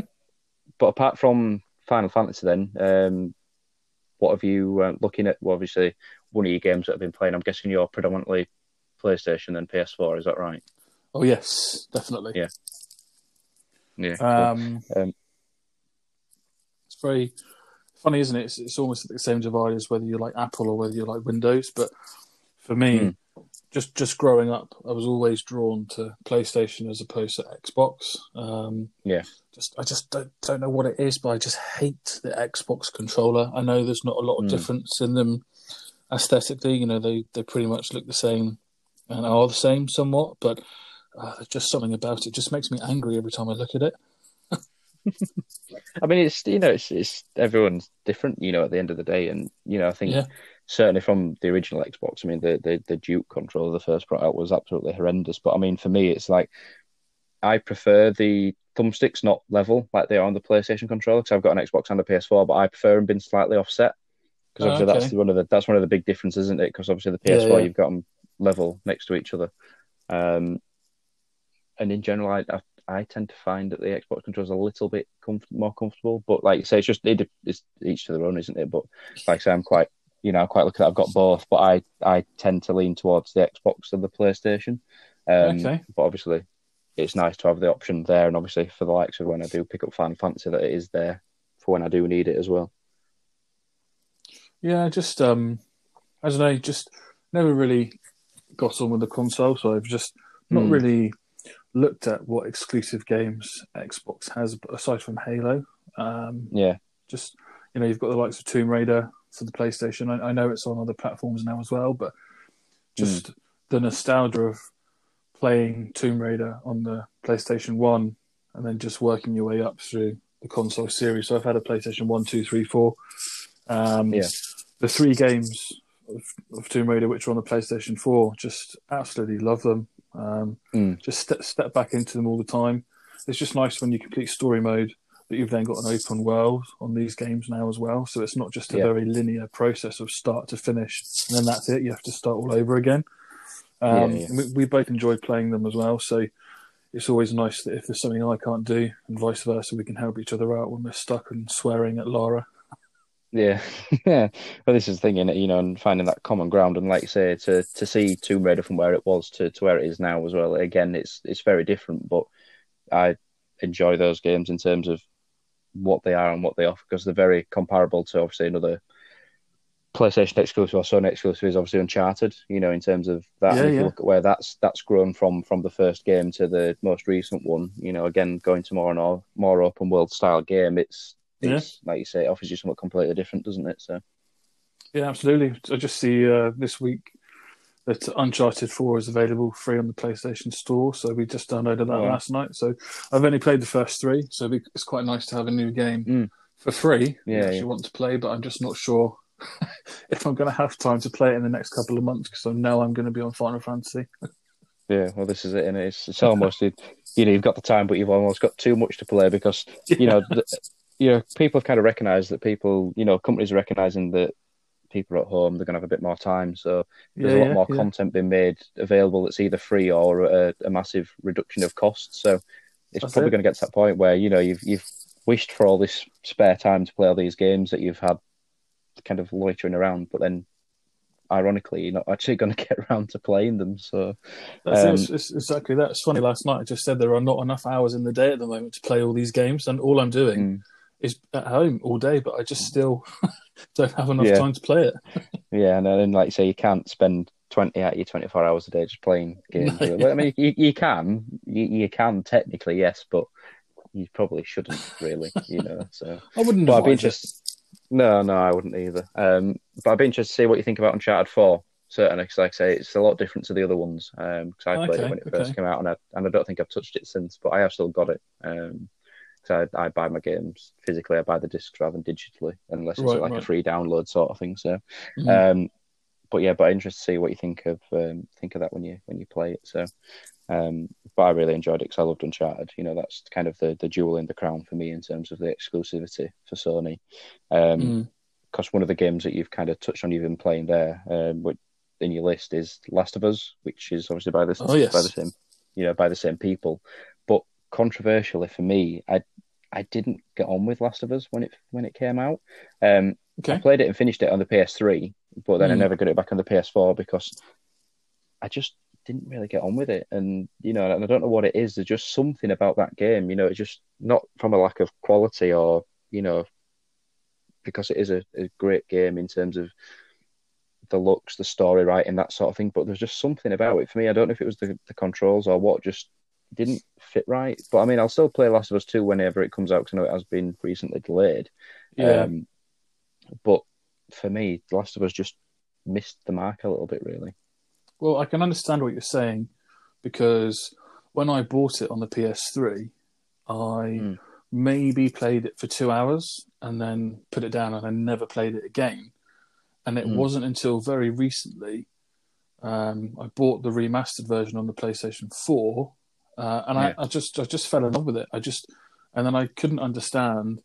But apart from Final Fantasy, then, um, what have you uh, looking at? Well, obviously, one of your games that I've been playing, I'm guessing you're predominantly PlayStation and P S four, is that right? Oh, yes, definitely. Yeah. Yeah. Um, cool. um, it's very funny, isn't it? It's, it's almost the same divide as whether you like Apple or whether you like Windows. But for me, mm. just, just growing up, I was always drawn to PlayStation as opposed to Xbox. Um, yeah. Just I just don't, don't know what it is, but I just hate the Xbox controller. I know there's not a lot of mm. difference in them aesthetically, you know, they, they pretty much look the same and are the same somewhat, but uh, there's just something about it. It just makes me angry every time I look at it. I mean, it's, you know, it's, it's everyone's different, you know, at the end of the day. And, you know, I think yeah. certainly from the original Xbox, I mean, the, the, the Duke controller, the first product was absolutely horrendous. But I mean, for me, it's like, I prefer the thumbsticks not level like they are on the PlayStation controller, because I've got an Xbox and a P S four, but I prefer them being slightly offset. Because obviously oh, okay. that's one of the that's one of the big differences, isn't it? Because obviously the P S four, yeah, yeah. you've got them level next to each other, um, and in general, I, I I tend to find that the Xbox controls a little bit comf- more comfortable. But like you say, it's just it, it's each to their own, isn't it? But like I say, I'm quite you know I quite lucky that I've got both, but I, I tend to lean towards the Xbox and the PlayStation. Um, okay. But obviously, it's nice to have the option there, and obviously for the likes of when I do pick up Final Fantasy, that it is there for when I do need it as well. Yeah, just um, I don't know, just never really got on with the console, so I've just not mm. really looked at what exclusive games Xbox has aside from Halo. Um, yeah. Just, you know, you've got the likes of Tomb Raider for the PlayStation. I, I know it's on other platforms now as well, but just mm. the nostalgia of playing Tomb Raider on the PlayStation one and then just working your way up through the console series. So I've had a PlayStation one, two, three, four. Um, yeah. The three games of, of Tomb Raider, which were on the PlayStation four, just absolutely love them. Um, mm. Just step, step back into them all the time. It's just nice when you complete story mode that you've then got an open world on these games now as well. So it's not just a yeah. very linear process of start to finish and then that's it. You have to start all over again. Um, yeah, yeah. We, we both enjoy playing them as well. So it's always nice that if there's something I can't do and vice versa, we can help each other out when we're stuck and swearing at Lara. Yeah, yeah. Well, this is the thing, you know, and finding that common ground, and like you say, to, to see Tomb Raider from where it was to, to where it is now as well. Again, it's it's very different, but I enjoy those games in terms of what they are and what they offer, because they're very comparable to obviously another PlayStation exclusive or Sony exclusive is obviously Uncharted. You know, in terms of that, yeah, and if yeah. you look at where that's that's grown from from the first game to the most recent one. You know, again, going to more and all, more open world style game, it's. It's, yeah. Like you say, it offers you something completely different, doesn't it? So, yeah, absolutely. I just see uh, this week that Uncharted four is available free on the PlayStation Store, so we just downloaded that yeah. last night. So I've only played the first three, so it's quite nice to have a new game mm. for free yeah, that yeah. you want to play, but I'm just not sure if I'm going to have time to play it in the next couple of months, because I know I'm going to be on Final Fantasy. Yeah, well, this is it, and it? it's, it's almost, you know, you've got the time, but you've almost got too much to play, because, you yeah. know... Th- You know, people have kind of recognised that people, you know, companies are recognising that people are at home, they're going to have a bit more time. So there's yeah, a lot yeah, more yeah. content being made available that's either free or a, a massive reduction of costs. So it's that's probably it. going to get to that point where, you know, you've you've wished for all this spare time to play all these games that you've had kind of loitering around, but then ironically, you're not actually going to get around to playing them. So that's um, it. It's exactly that. It's funny, last night I just said there are not enough hours in the day at the moment to play all these games, and all I'm doing... Mm. is at home all day, but I just still don't have enough yeah. time to play it. yeah, and then, like you say, you can't spend twenty out of your twenty-four hours a day just playing games. No, yeah. I mean, you, you can, you, you can technically, yes, but you probably shouldn't really, you know. So I wouldn't. But I'd be interested. No, no, I wouldn't either. Um, but I'd be interested to see what you think about Uncharted four. Certainly, because like I say, it's a lot different to the other ones. Um, because I played okay, it when it okay. first came out, and I and I don't think I've touched it since, but I have still got it. Um. I, I buy my games physically. I buy the discs rather than digitally, unless it's right, like right. a free download sort of thing. So, mm-hmm. um, but yeah, but I'm interested to see what you think of um, think of that when you when you play it. So, um, but I really enjoyed it because I loved Uncharted. You know, that's kind of the the jewel in the crown for me in terms of the exclusivity for Sony. Because um, mm. one of the games that you've kind of touched on, you've been playing there, um, which in your list is Last of Us, which is obviously by the oh, yes. by the same, you know, by the same people, but. Controversially for me, I I didn't get on with Last of Us when it when it came out. Um, okay. I played it and finished it on the P S three, but then mm. I never got it back on the P S four because I just didn't really get on with it. And you know, and I don't know what it is. There's just something about that game. You know, it's just not from a lack of quality or you know, because it is a, a great game in terms of the looks, the story, right, and that sort of thing. But there's just something about it for me. I don't know if it was the, the controls or what. Just didn't fit right, but I mean, I'll still play Last of Us two whenever it comes out because I know it has been recently delayed. Yeah, um, but for me, Last of Us just missed the mark a little bit, really. Well, I can understand what you're saying because when I bought it on the P S three, I mm. maybe played it for two hours and then put it down, and I never played it again. And it mm. wasn't until very recently um, I bought the remastered version on the PlayStation four. Uh, and yeah. I, I just I just fell in love with it. I just and then I couldn't understand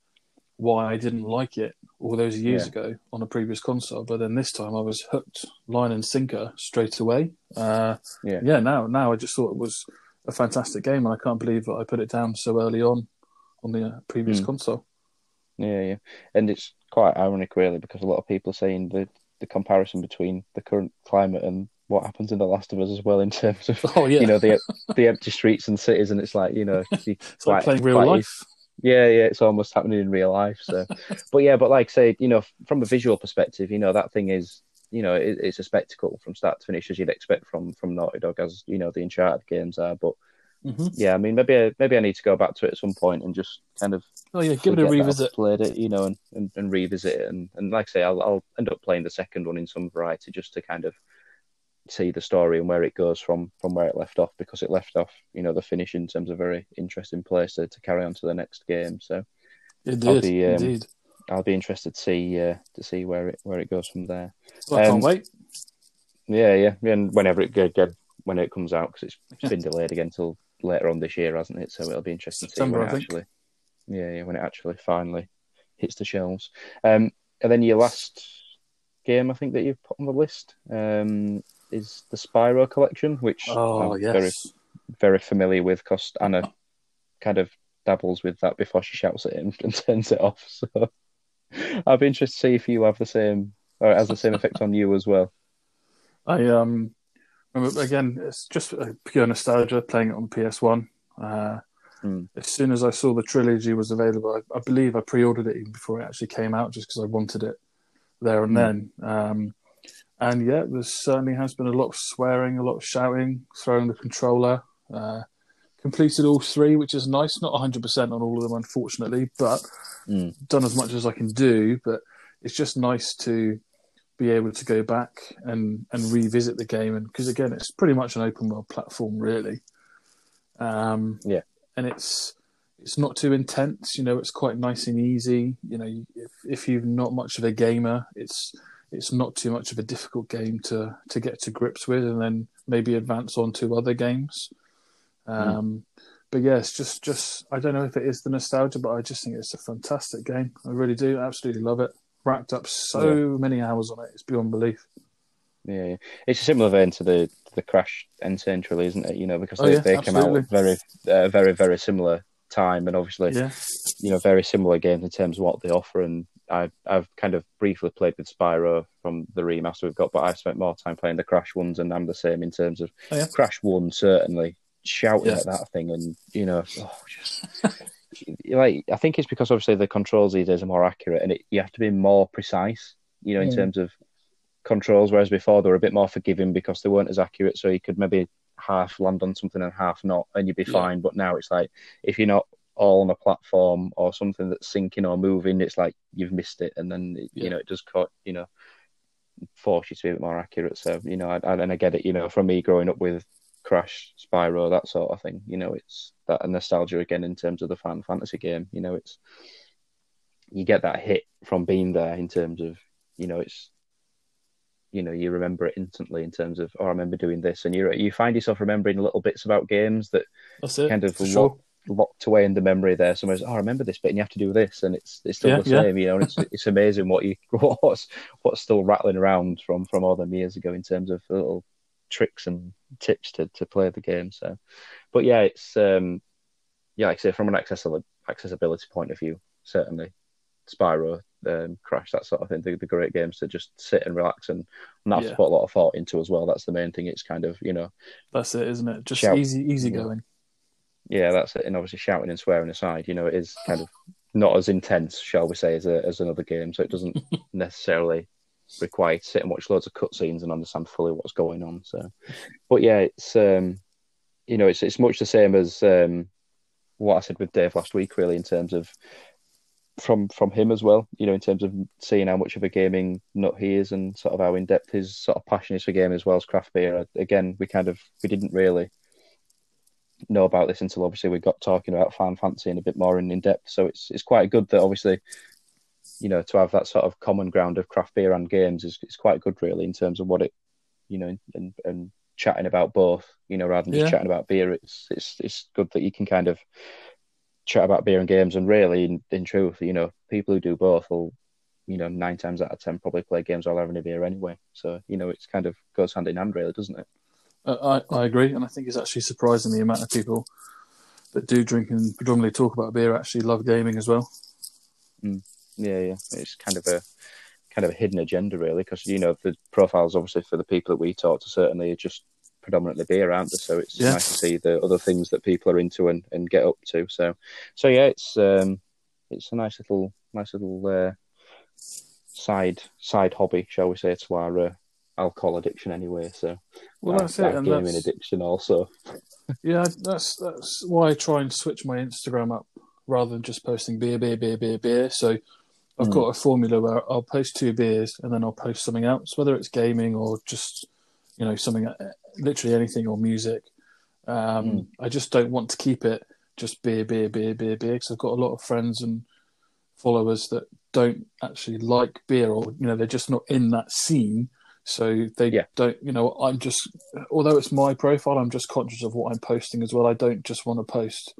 why I didn't like it all those years yeah. ago on a previous console. But then this time I was hooked, line and sinker straight away. Uh, yeah, yeah. Now, now I just thought it was a fantastic game, and I can't believe that I put it down so early on on the previous mm. console. Yeah, yeah. And it's quite ironic, really, because a lot of people are saying the the comparison between the current climate and what happens in The Last of Us as well in terms of oh, yeah. you know the the empty streets and cities, and it's like you know it's quite, like playing real quite, life. Yeah, yeah, it's almost happening in real life. So, but yeah, but like say you know from a visual perspective, you know that thing is you know it, it's a spectacle from start to finish as you'd expect from from Naughty Dog, as you know the Uncharted games are. But Mm-hmm. Yeah, I mean, maybe I, maybe I need to go back to it at some point and just kind of oh yeah, give it a revisit. Played it, you know, and, and, and revisit it, and, and like I say, I'll, I'll end up playing the second one in some variety just to kind of see the story and where it goes from from where it left off, because it left off, you know, the finish in terms of a very interesting place to, to carry on to the next game. So it did, I'll be, um, indeed, I'll be interested to see uh, to see where it where it goes from there. Well, I um, can't wait. Yeah, yeah, and whenever it get, get, when it comes out, because it's been delayed again till later on this year, hasn't it? So it'll be interesting to see when it actually, yeah, yeah, when it actually finally hits the shelves. Um, and then your last game, I think, that you've put on the list um, is the Spyro collection, which oh, I'm yes. very, very familiar with, because Anna kind of dabbles with that before she shouts at him and turns it off. So I'd be interested to see if you have the same, or it has the same effect on you as well. I um. Again, it's just pure nostalgia playing it on P S one. Uh, mm. As soon as I saw the trilogy was available, I, I believe I pre-ordered it even before it actually came out, just because I wanted it there and mm. then. Um, and yeah, there certainly has been a lot of swearing, a lot of shouting, throwing the controller. Uh, completed all three, which is nice. Not one hundred percent on all of them, unfortunately, but mm. done as much as I can do. But it's just nice to be able to go back and, and revisit the game, and because again, it's pretty much an open world platform, really. Um, yeah, and it's it's not too intense, you know. It's quite nice and easy, you know. If, if you're not much of a gamer, it's it's not too much of a difficult game to to get to grips with, and then maybe advance on to other games. Um, mm. But yeah, it's just just I don't know if it is the nostalgia, but I just think it's a fantastic game. I really do, absolutely love it. Racked up so yeah. many hours on it; it's beyond belief. Yeah, yeah. It's a similar vein to the to the Crash and Saint really, isn't it? You know, because they, oh, yeah, they came out at very, uh, very, very similar time, and obviously, yeah. you know, very similar games in terms of what they offer. And I, I've kind of briefly played with Spyro from the remaster we've got, but I've spent more time playing the Crash ones, and I'm the same in terms of oh, yeah. Crash One certainly shouting yeah. at that thing, and you know, oh, just. Like, I think it's because obviously the controls these days are more accurate, and it, you have to be more precise, you know, in mm. terms of controls. Whereas before they were a bit more forgiving because they weren't as accurate, so you could maybe half land on something and half not, and you'd be yeah. fine. But now it's like if you're not all on a platform or something that's sinking or moving, it's like you've missed it, and then it, yeah. you know it does cut, you know, force you to be a bit more accurate. So you know, I, I, and I get it, you know, from me growing up with Crash, Spyro, that sort of thing. You know, it's that nostalgia again in terms of the fan fantasy game. You know, it's you get that hit from being there in terms of, you know, it's you know you remember it instantly in terms of oh, I remember doing this, and you you find yourself remembering little bits about games that That's it, kind of for sure. locked away in the memory there. Somewhere, oh, I remember this bit, and you have to do this, and it's it's still yeah, the same. Yeah. You know, and it's it's amazing what you what's what's still rattling around from from all them years ago in terms of little tricks and tips to, to play the game. So, but yeah, it's um, yeah, like I say, from an accessible accessibility point of view, certainly Spyro, um, Crash, that sort of thing, the, the great games to just sit and relax and not yeah. to put a lot of thought into as well. That's the main thing. It's kind of, you know, that's it, isn't it? Just shout, easy, easy going. Yeah, that's it. And obviously, shouting and swearing aside, you know, it is kind of not as intense, shall we say, as a, as another game. So it doesn't necessarily required to sit and watch loads of cutscenes and understand fully what's going on. So, but yeah, it's um, you know, it's it's much the same as um, what I said with Dave last week, really, in terms of from from him as well. You know, in terms of seeing how much of a gaming nut he is and sort of how in depth his sort of passion is for gaming as well as craft beer. Again, we kind of we didn't really know about this until obviously we got talking about fan fantasy and a bit more in, in depth. So it's it's quite good that obviously, you know, to have that sort of common ground of craft beer and games is it's quite good, really, in terms of what it, you know, and, and chatting about both, you know, rather than just yeah. chatting about beer. It's it's it's good that you can kind of chat about beer and games, and really, in, in truth, you know, people who do both will, you know, nine times out of ten probably play games while having a beer anyway. So, you know, it's kind of goes hand in hand, really, doesn't it? Uh, I, I agree, and I think it's actually surprising the amount of people that do drink and predominantly talk about beer actually love gaming as well. Mm. Yeah, yeah, it's kind of a kind of a hidden agenda, really, because you know the profiles, obviously, for the people that we talk to, certainly are just predominantly beer, aren't they? So it's yeah. nice to see the other things that people are into and, and get up to. So, so yeah, it's um, it's a nice little nice little uh, side side hobby, shall we say, to our uh, alcohol addiction anyway, so well, that's like, it. And gaming that's... addiction also. Yeah, that's that's why I try and switch my Instagram up rather than just posting beer, beer, beer, beer, beer. So I've mm. got a formula where I'll post two beers and then I'll post something else, whether it's gaming or just, you know, something, literally anything, or music. Um, mm. I just don't want to keep it just beer, beer, beer, beer, beer, because I've got a lot of friends and followers that don't actually like beer, or, you know, they're just not in that scene. So they yeah. don't, you know, I'm just, although it's my profile, I'm just conscious of what I'm posting as well. I don't just want to post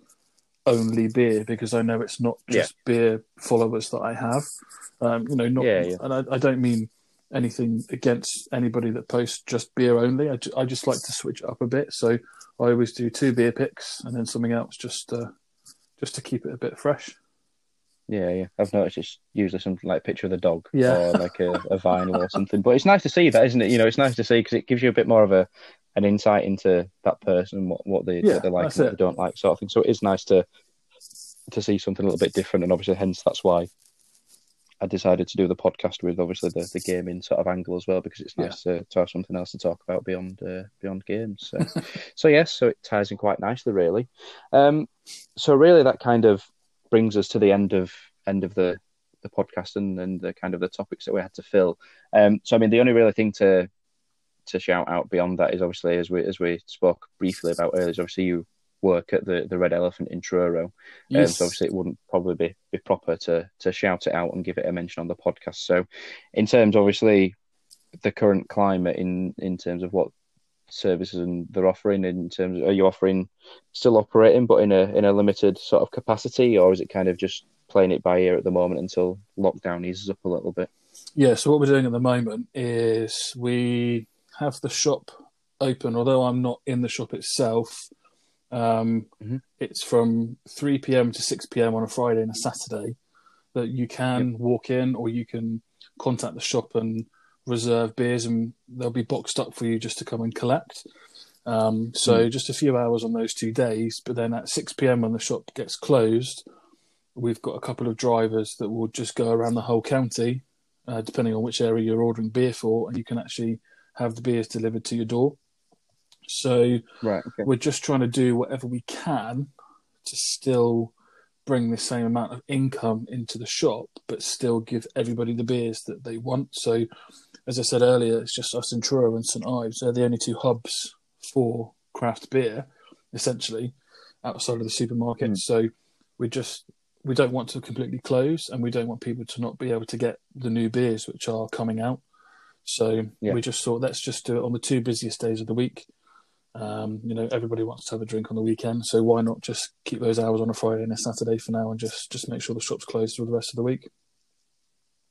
only beer, because I know it's not just yeah. beer followers that I have. Um, you know, not, yeah, yeah. and I, I don't mean anything against anybody that posts just beer only. I, ju- I just like to switch up a bit. So I always do two beer picks and then something else, just, uh, just to keep it a bit fresh. Yeah, yeah. I've noticed it's usually something like a picture of the dog yeah. or like a, a vinyl or something. But it's nice to see that, isn't it? You know, it's nice to see, because it gives you a bit more of a an insight into that person, what, what they yeah, what they like and what they don't like, sort of thing. So it is nice to to see something a little bit different. And obviously, hence, that's why I decided to do the podcast with, obviously, the, the gaming sort of angle as well, because it's nice yeah. to, to have something else to talk about beyond uh, beyond games. So, so, yes, so it ties in quite nicely, really. Um, so, really, that kind of brings us to the end of end of the, the podcast and, and the kind of the topics that we had to fill. Um, so I mean, the only really thing to to shout out beyond that is obviously, as we as we spoke briefly about earlier, is obviously you work at the, the Red Elephant in Truro. Yes. Um, so obviously it wouldn't probably be, be proper to to shout it out and give it a mention on the podcast. So in terms, obviously, the current climate in in terms of what services and they're offering, in terms of, are you offering still operating but in a in a limited sort of capacity, or is it kind of just playing it by ear at the moment until lockdown eases up a little bit? Yeah, so what we're doing at the moment is we have the shop open, although I'm not in the shop itself. Um, mm-hmm. It's from three p.m. to six p.m. on a Friday and a Saturday that you can yep. walk in, or you can contact the shop and reserve beers, and they'll be boxed up for you just to come and collect. Um, so mm. just a few hours on those two days. But then at six p.m. when the shop gets closed, we've got a couple of drivers that will just go around the whole county, uh, depending on which area you're ordering beer for, and you can actually have the beers delivered to your door. So right, okay. we're just trying to do whatever we can to still bring the same amount of income into the shop, but still give everybody the beers that they want. So, as I said earlier, it's just us in Truro and St Ives. They're the only two hubs for craft beer, essentially, outside of the supermarket. Mm. So we just we don't want to completely close, and we don't want people to not be able to get the new beers which are coming out. So yeah. we just thought, let's just do it on the two busiest days of the week. Um, you know, everybody wants to have a drink on the weekend, so why not just keep those hours on a Friday and a Saturday for now, and just, just make sure the shop's closed for the rest of the week.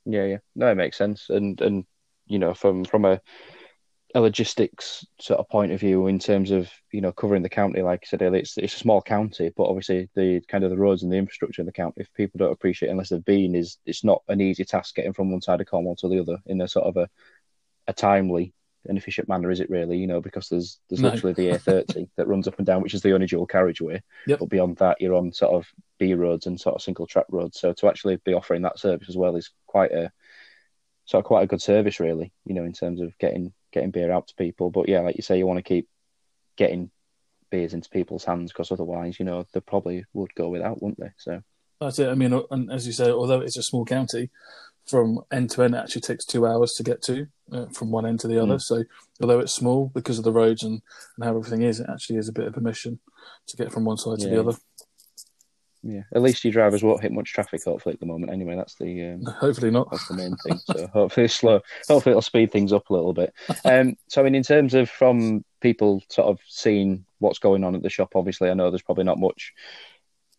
Yeah, yeah, no, it makes sense. And and you know, from from a, a logistics sort of point of view, in terms of, you know, covering the county, like I said earlier, it's it's a small county, but obviously the kind of the roads and the infrastructure in the county, if people don't appreciate it unless they've been, is it's not an easy task getting from one side of Cornwall to the other in a sort of a a timely. An efficient manner, is it really? You know, because there's there's no. literally the A thirty that runs up and down, which is the only dual carriageway. Yep. But beyond that, you're on sort of B roads and sort of single track roads. So to actually be offering that service as well is quite a sort of quite a good service, really. You know, in terms of getting getting beer out to people. But yeah, like you say, you want to keep getting beers into people's hands, because otherwise, you know, they probably would go without, wouldn't they? So that's it. I mean, and as you say, although it's a small county, from end to end, it actually takes two hours to get to uh, from one end to the other. Mm. So although it's small, because of the roads and, and how everything is, it actually is a bit of a mission to get from one side yeah. to the other. Yeah, at least your drivers won't hit much traffic, hopefully, at the moment. Anyway, that's the um, hopefully not. That's the main thing. So hopefully it's slow. Hopefully it'll speed things up a little bit. Um, so I mean, in terms of from people sort of seeing what's going on at the shop, obviously, I know there's probably not much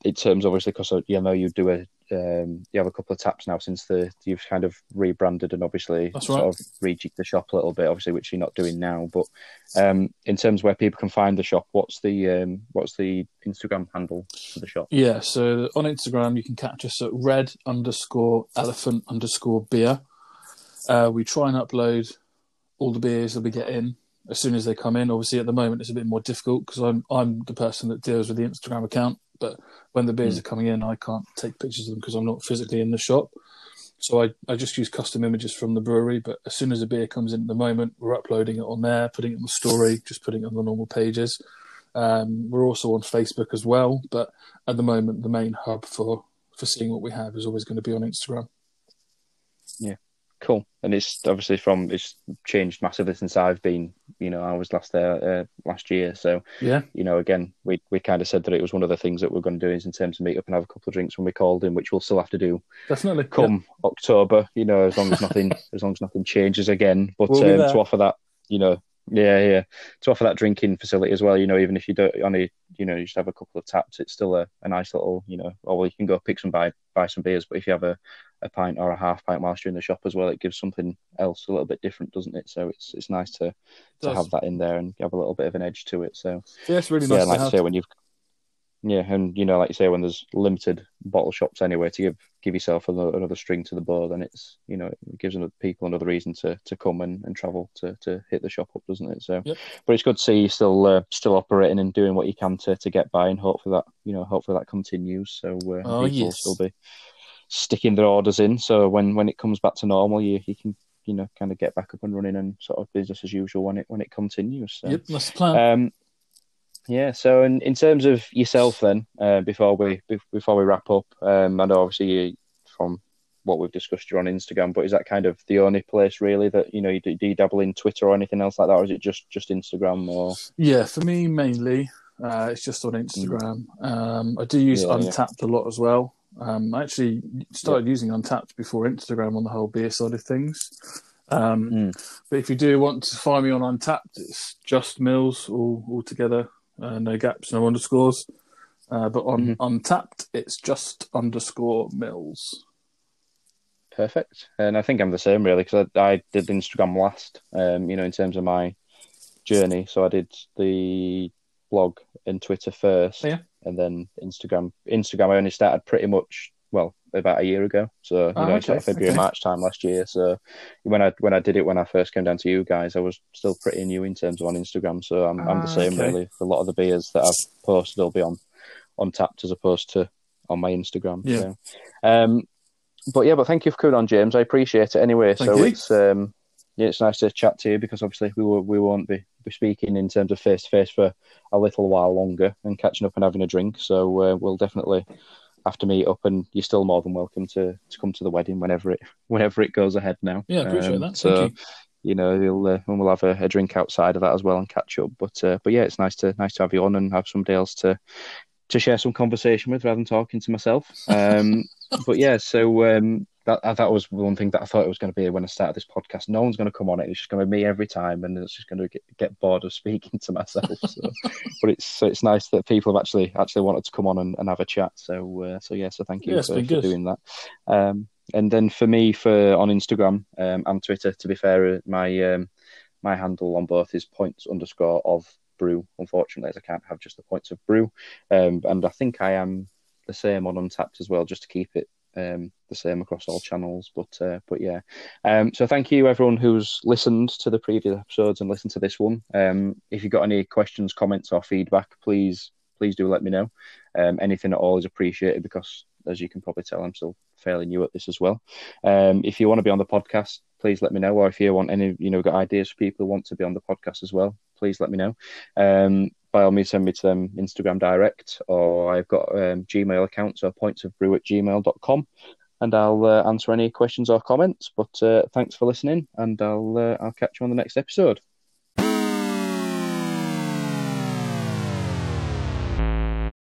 in terms, obviously, because you know you do a. Um, you have a couple of taps now since the you've kind of rebranded and obviously That's sort right. of rejigged the shop a little bit, obviously, which you're not doing now. But um, in terms of where people can find the shop, what's the um, what's the Instagram handle for the shop? Yeah, so on Instagram you can catch us at red underscore elephant underscore beer. Uh, we try and upload all the beers that we get in as soon as they come in. Obviously, at the moment it's a bit more difficult because I'm I'm the person that deals with the Instagram account. But when the beers mm. are coming in, I can't take pictures of them because I'm not physically in the shop. So I, I just use custom images from the brewery, but as soon as a beer comes in at the moment, we're uploading it on there, putting it on the story, just putting it on the normal pages. Um, we're also on Facebook as well, but at the moment, the main hub for, for seeing what we have is always going to be on Instagram. Yeah, cool. And it's obviously from, it's changed massively since I've been, you know, I was last there uh, last year. So, yeah, you know, again, we we kind of said that it was one of the things that we're going to do is in terms of meet up and have a couple of drinks when we called in, which we'll still have to do. Definitely. Come yeah. October, you know, as long as nothing, as long as nothing changes again. But we'll um, to offer that, you know, yeah, yeah, to offer that drinking facility as well, you know, even if you don't only, you know, you just have a couple of taps, it's still a, a nice little, you know, or you can go pick some, buy, buy some beers, but if you have a, a pint or a half pint whilst you're in the shop as well, it gives something else a little bit different, doesn't it? So it's it's nice to, to have that in there and have a little bit of an edge to it. So yeah, it's really nice. Yeah, like to say when you've yeah, and you know, like you say, when there's limited bottle shops anyway, to give give yourself another, another string to the bow, then it's, you know, it gives another, people another reason to to come and, and travel to to hit the shop up, doesn't it? So, yep. But it's good to see you still uh, still operating and doing what you can to to get by, and hopefully that you know hopefully that continues. So uh, oh, people yes. still be sticking their orders in. So when when it comes back to normal, you you can you know kind of get back up and running and sort of business as usual when it when it continues. So, yep, that's the plan. Um, Yeah, so in, in terms of yourself then, uh, before we before we wrap up, um, I know obviously you, from what we've discussed, you're on Instagram, but is that kind of the only place really that, you know, you do, do you dabble in Twitter or anything else like that, or is it just, just Instagram? Or yeah, for me mainly, uh, it's just on Instagram. Um, I do use yeah, Untapped yeah. a lot as well. Um, I actually started yeah. using Untapped before Instagram on the whole beer side of things. Um, mm. But if you do want to find me on Untapped, it's Just Mills all, all together. Uh, no gaps, no underscores. Uh, but on mm-hmm. Untapped, it's just underscore Mills. Perfect. And I think I'm the same, really, because I, I did Instagram last, um, you know, in terms of my journey. So I did the blog and Twitter first, oh, yeah. and then Instagram. Instagram, I only started pretty much, well, about a year ago. So, you oh, know, okay. sort of February, okay. March time last year. So when I when I did it, when I first came down to you guys, I was still pretty new in terms of on Instagram. So I'm, ah, I'm the same, okay. really. A lot of the beers that I've posted will be on, on Tapped as opposed to on my Instagram. Yeah. So. Um, but yeah, but thank you for coming on, James. I appreciate it anyway. Thank so you. It's um, yeah, it's nice to chat to you because obviously we, will, we won't be, be speaking in terms of face-to-face for a little while longer and catching up and having a drink. So uh, we'll definitely... after meet up, and you're still more than welcome to, to come to the wedding whenever it whenever it goes ahead now. Yeah, I appreciate um, that. So, thank you. You know, we'll uh, we'll have a, a drink outside of that as well and catch up. But uh, but yeah, it's nice to nice to have you on and have somebody else to to share some conversation with rather than talking to myself. Um, but yeah, so um, that that was one thing that I thought it was going to be when I started this podcast. No one's going to come on it; it's just going to be me every time, and it's just going to get, get bored of speaking to myself. So. But it's it's nice that people have actually actually wanted to come on and, and have a chat. So uh, so yeah, so thank you yeah, for, for doing that. Um, and then for me, for on Instagram um, and Twitter, to be fair, my um, my handle on both is points underscore of. Brew, unfortunately, as I can't have just the points of brew, um, and I think I am the same on Untapped as well, just to keep it um, the same across all channels. But uh, but yeah, um, so thank you everyone who's listened to the previous episodes and listened to this one. Um, if you've got any questions, comments, or feedback, please please do let me know. Um, anything at all is appreciated because, as you can probably tell, I'm still fairly new at this as well. Um, if you want to be on the podcast, please let me know. Or if you want any, you know, got ideas for people who want to be on the podcast as well, please let me know. Um, by all means, send me to them Instagram direct, or I've got um, Gmail accounts, so pointsofbrew at gmail dot com, and I'll uh, answer any questions or comments. But uh, thanks for listening, and I'll uh, I'll catch you on the next episode.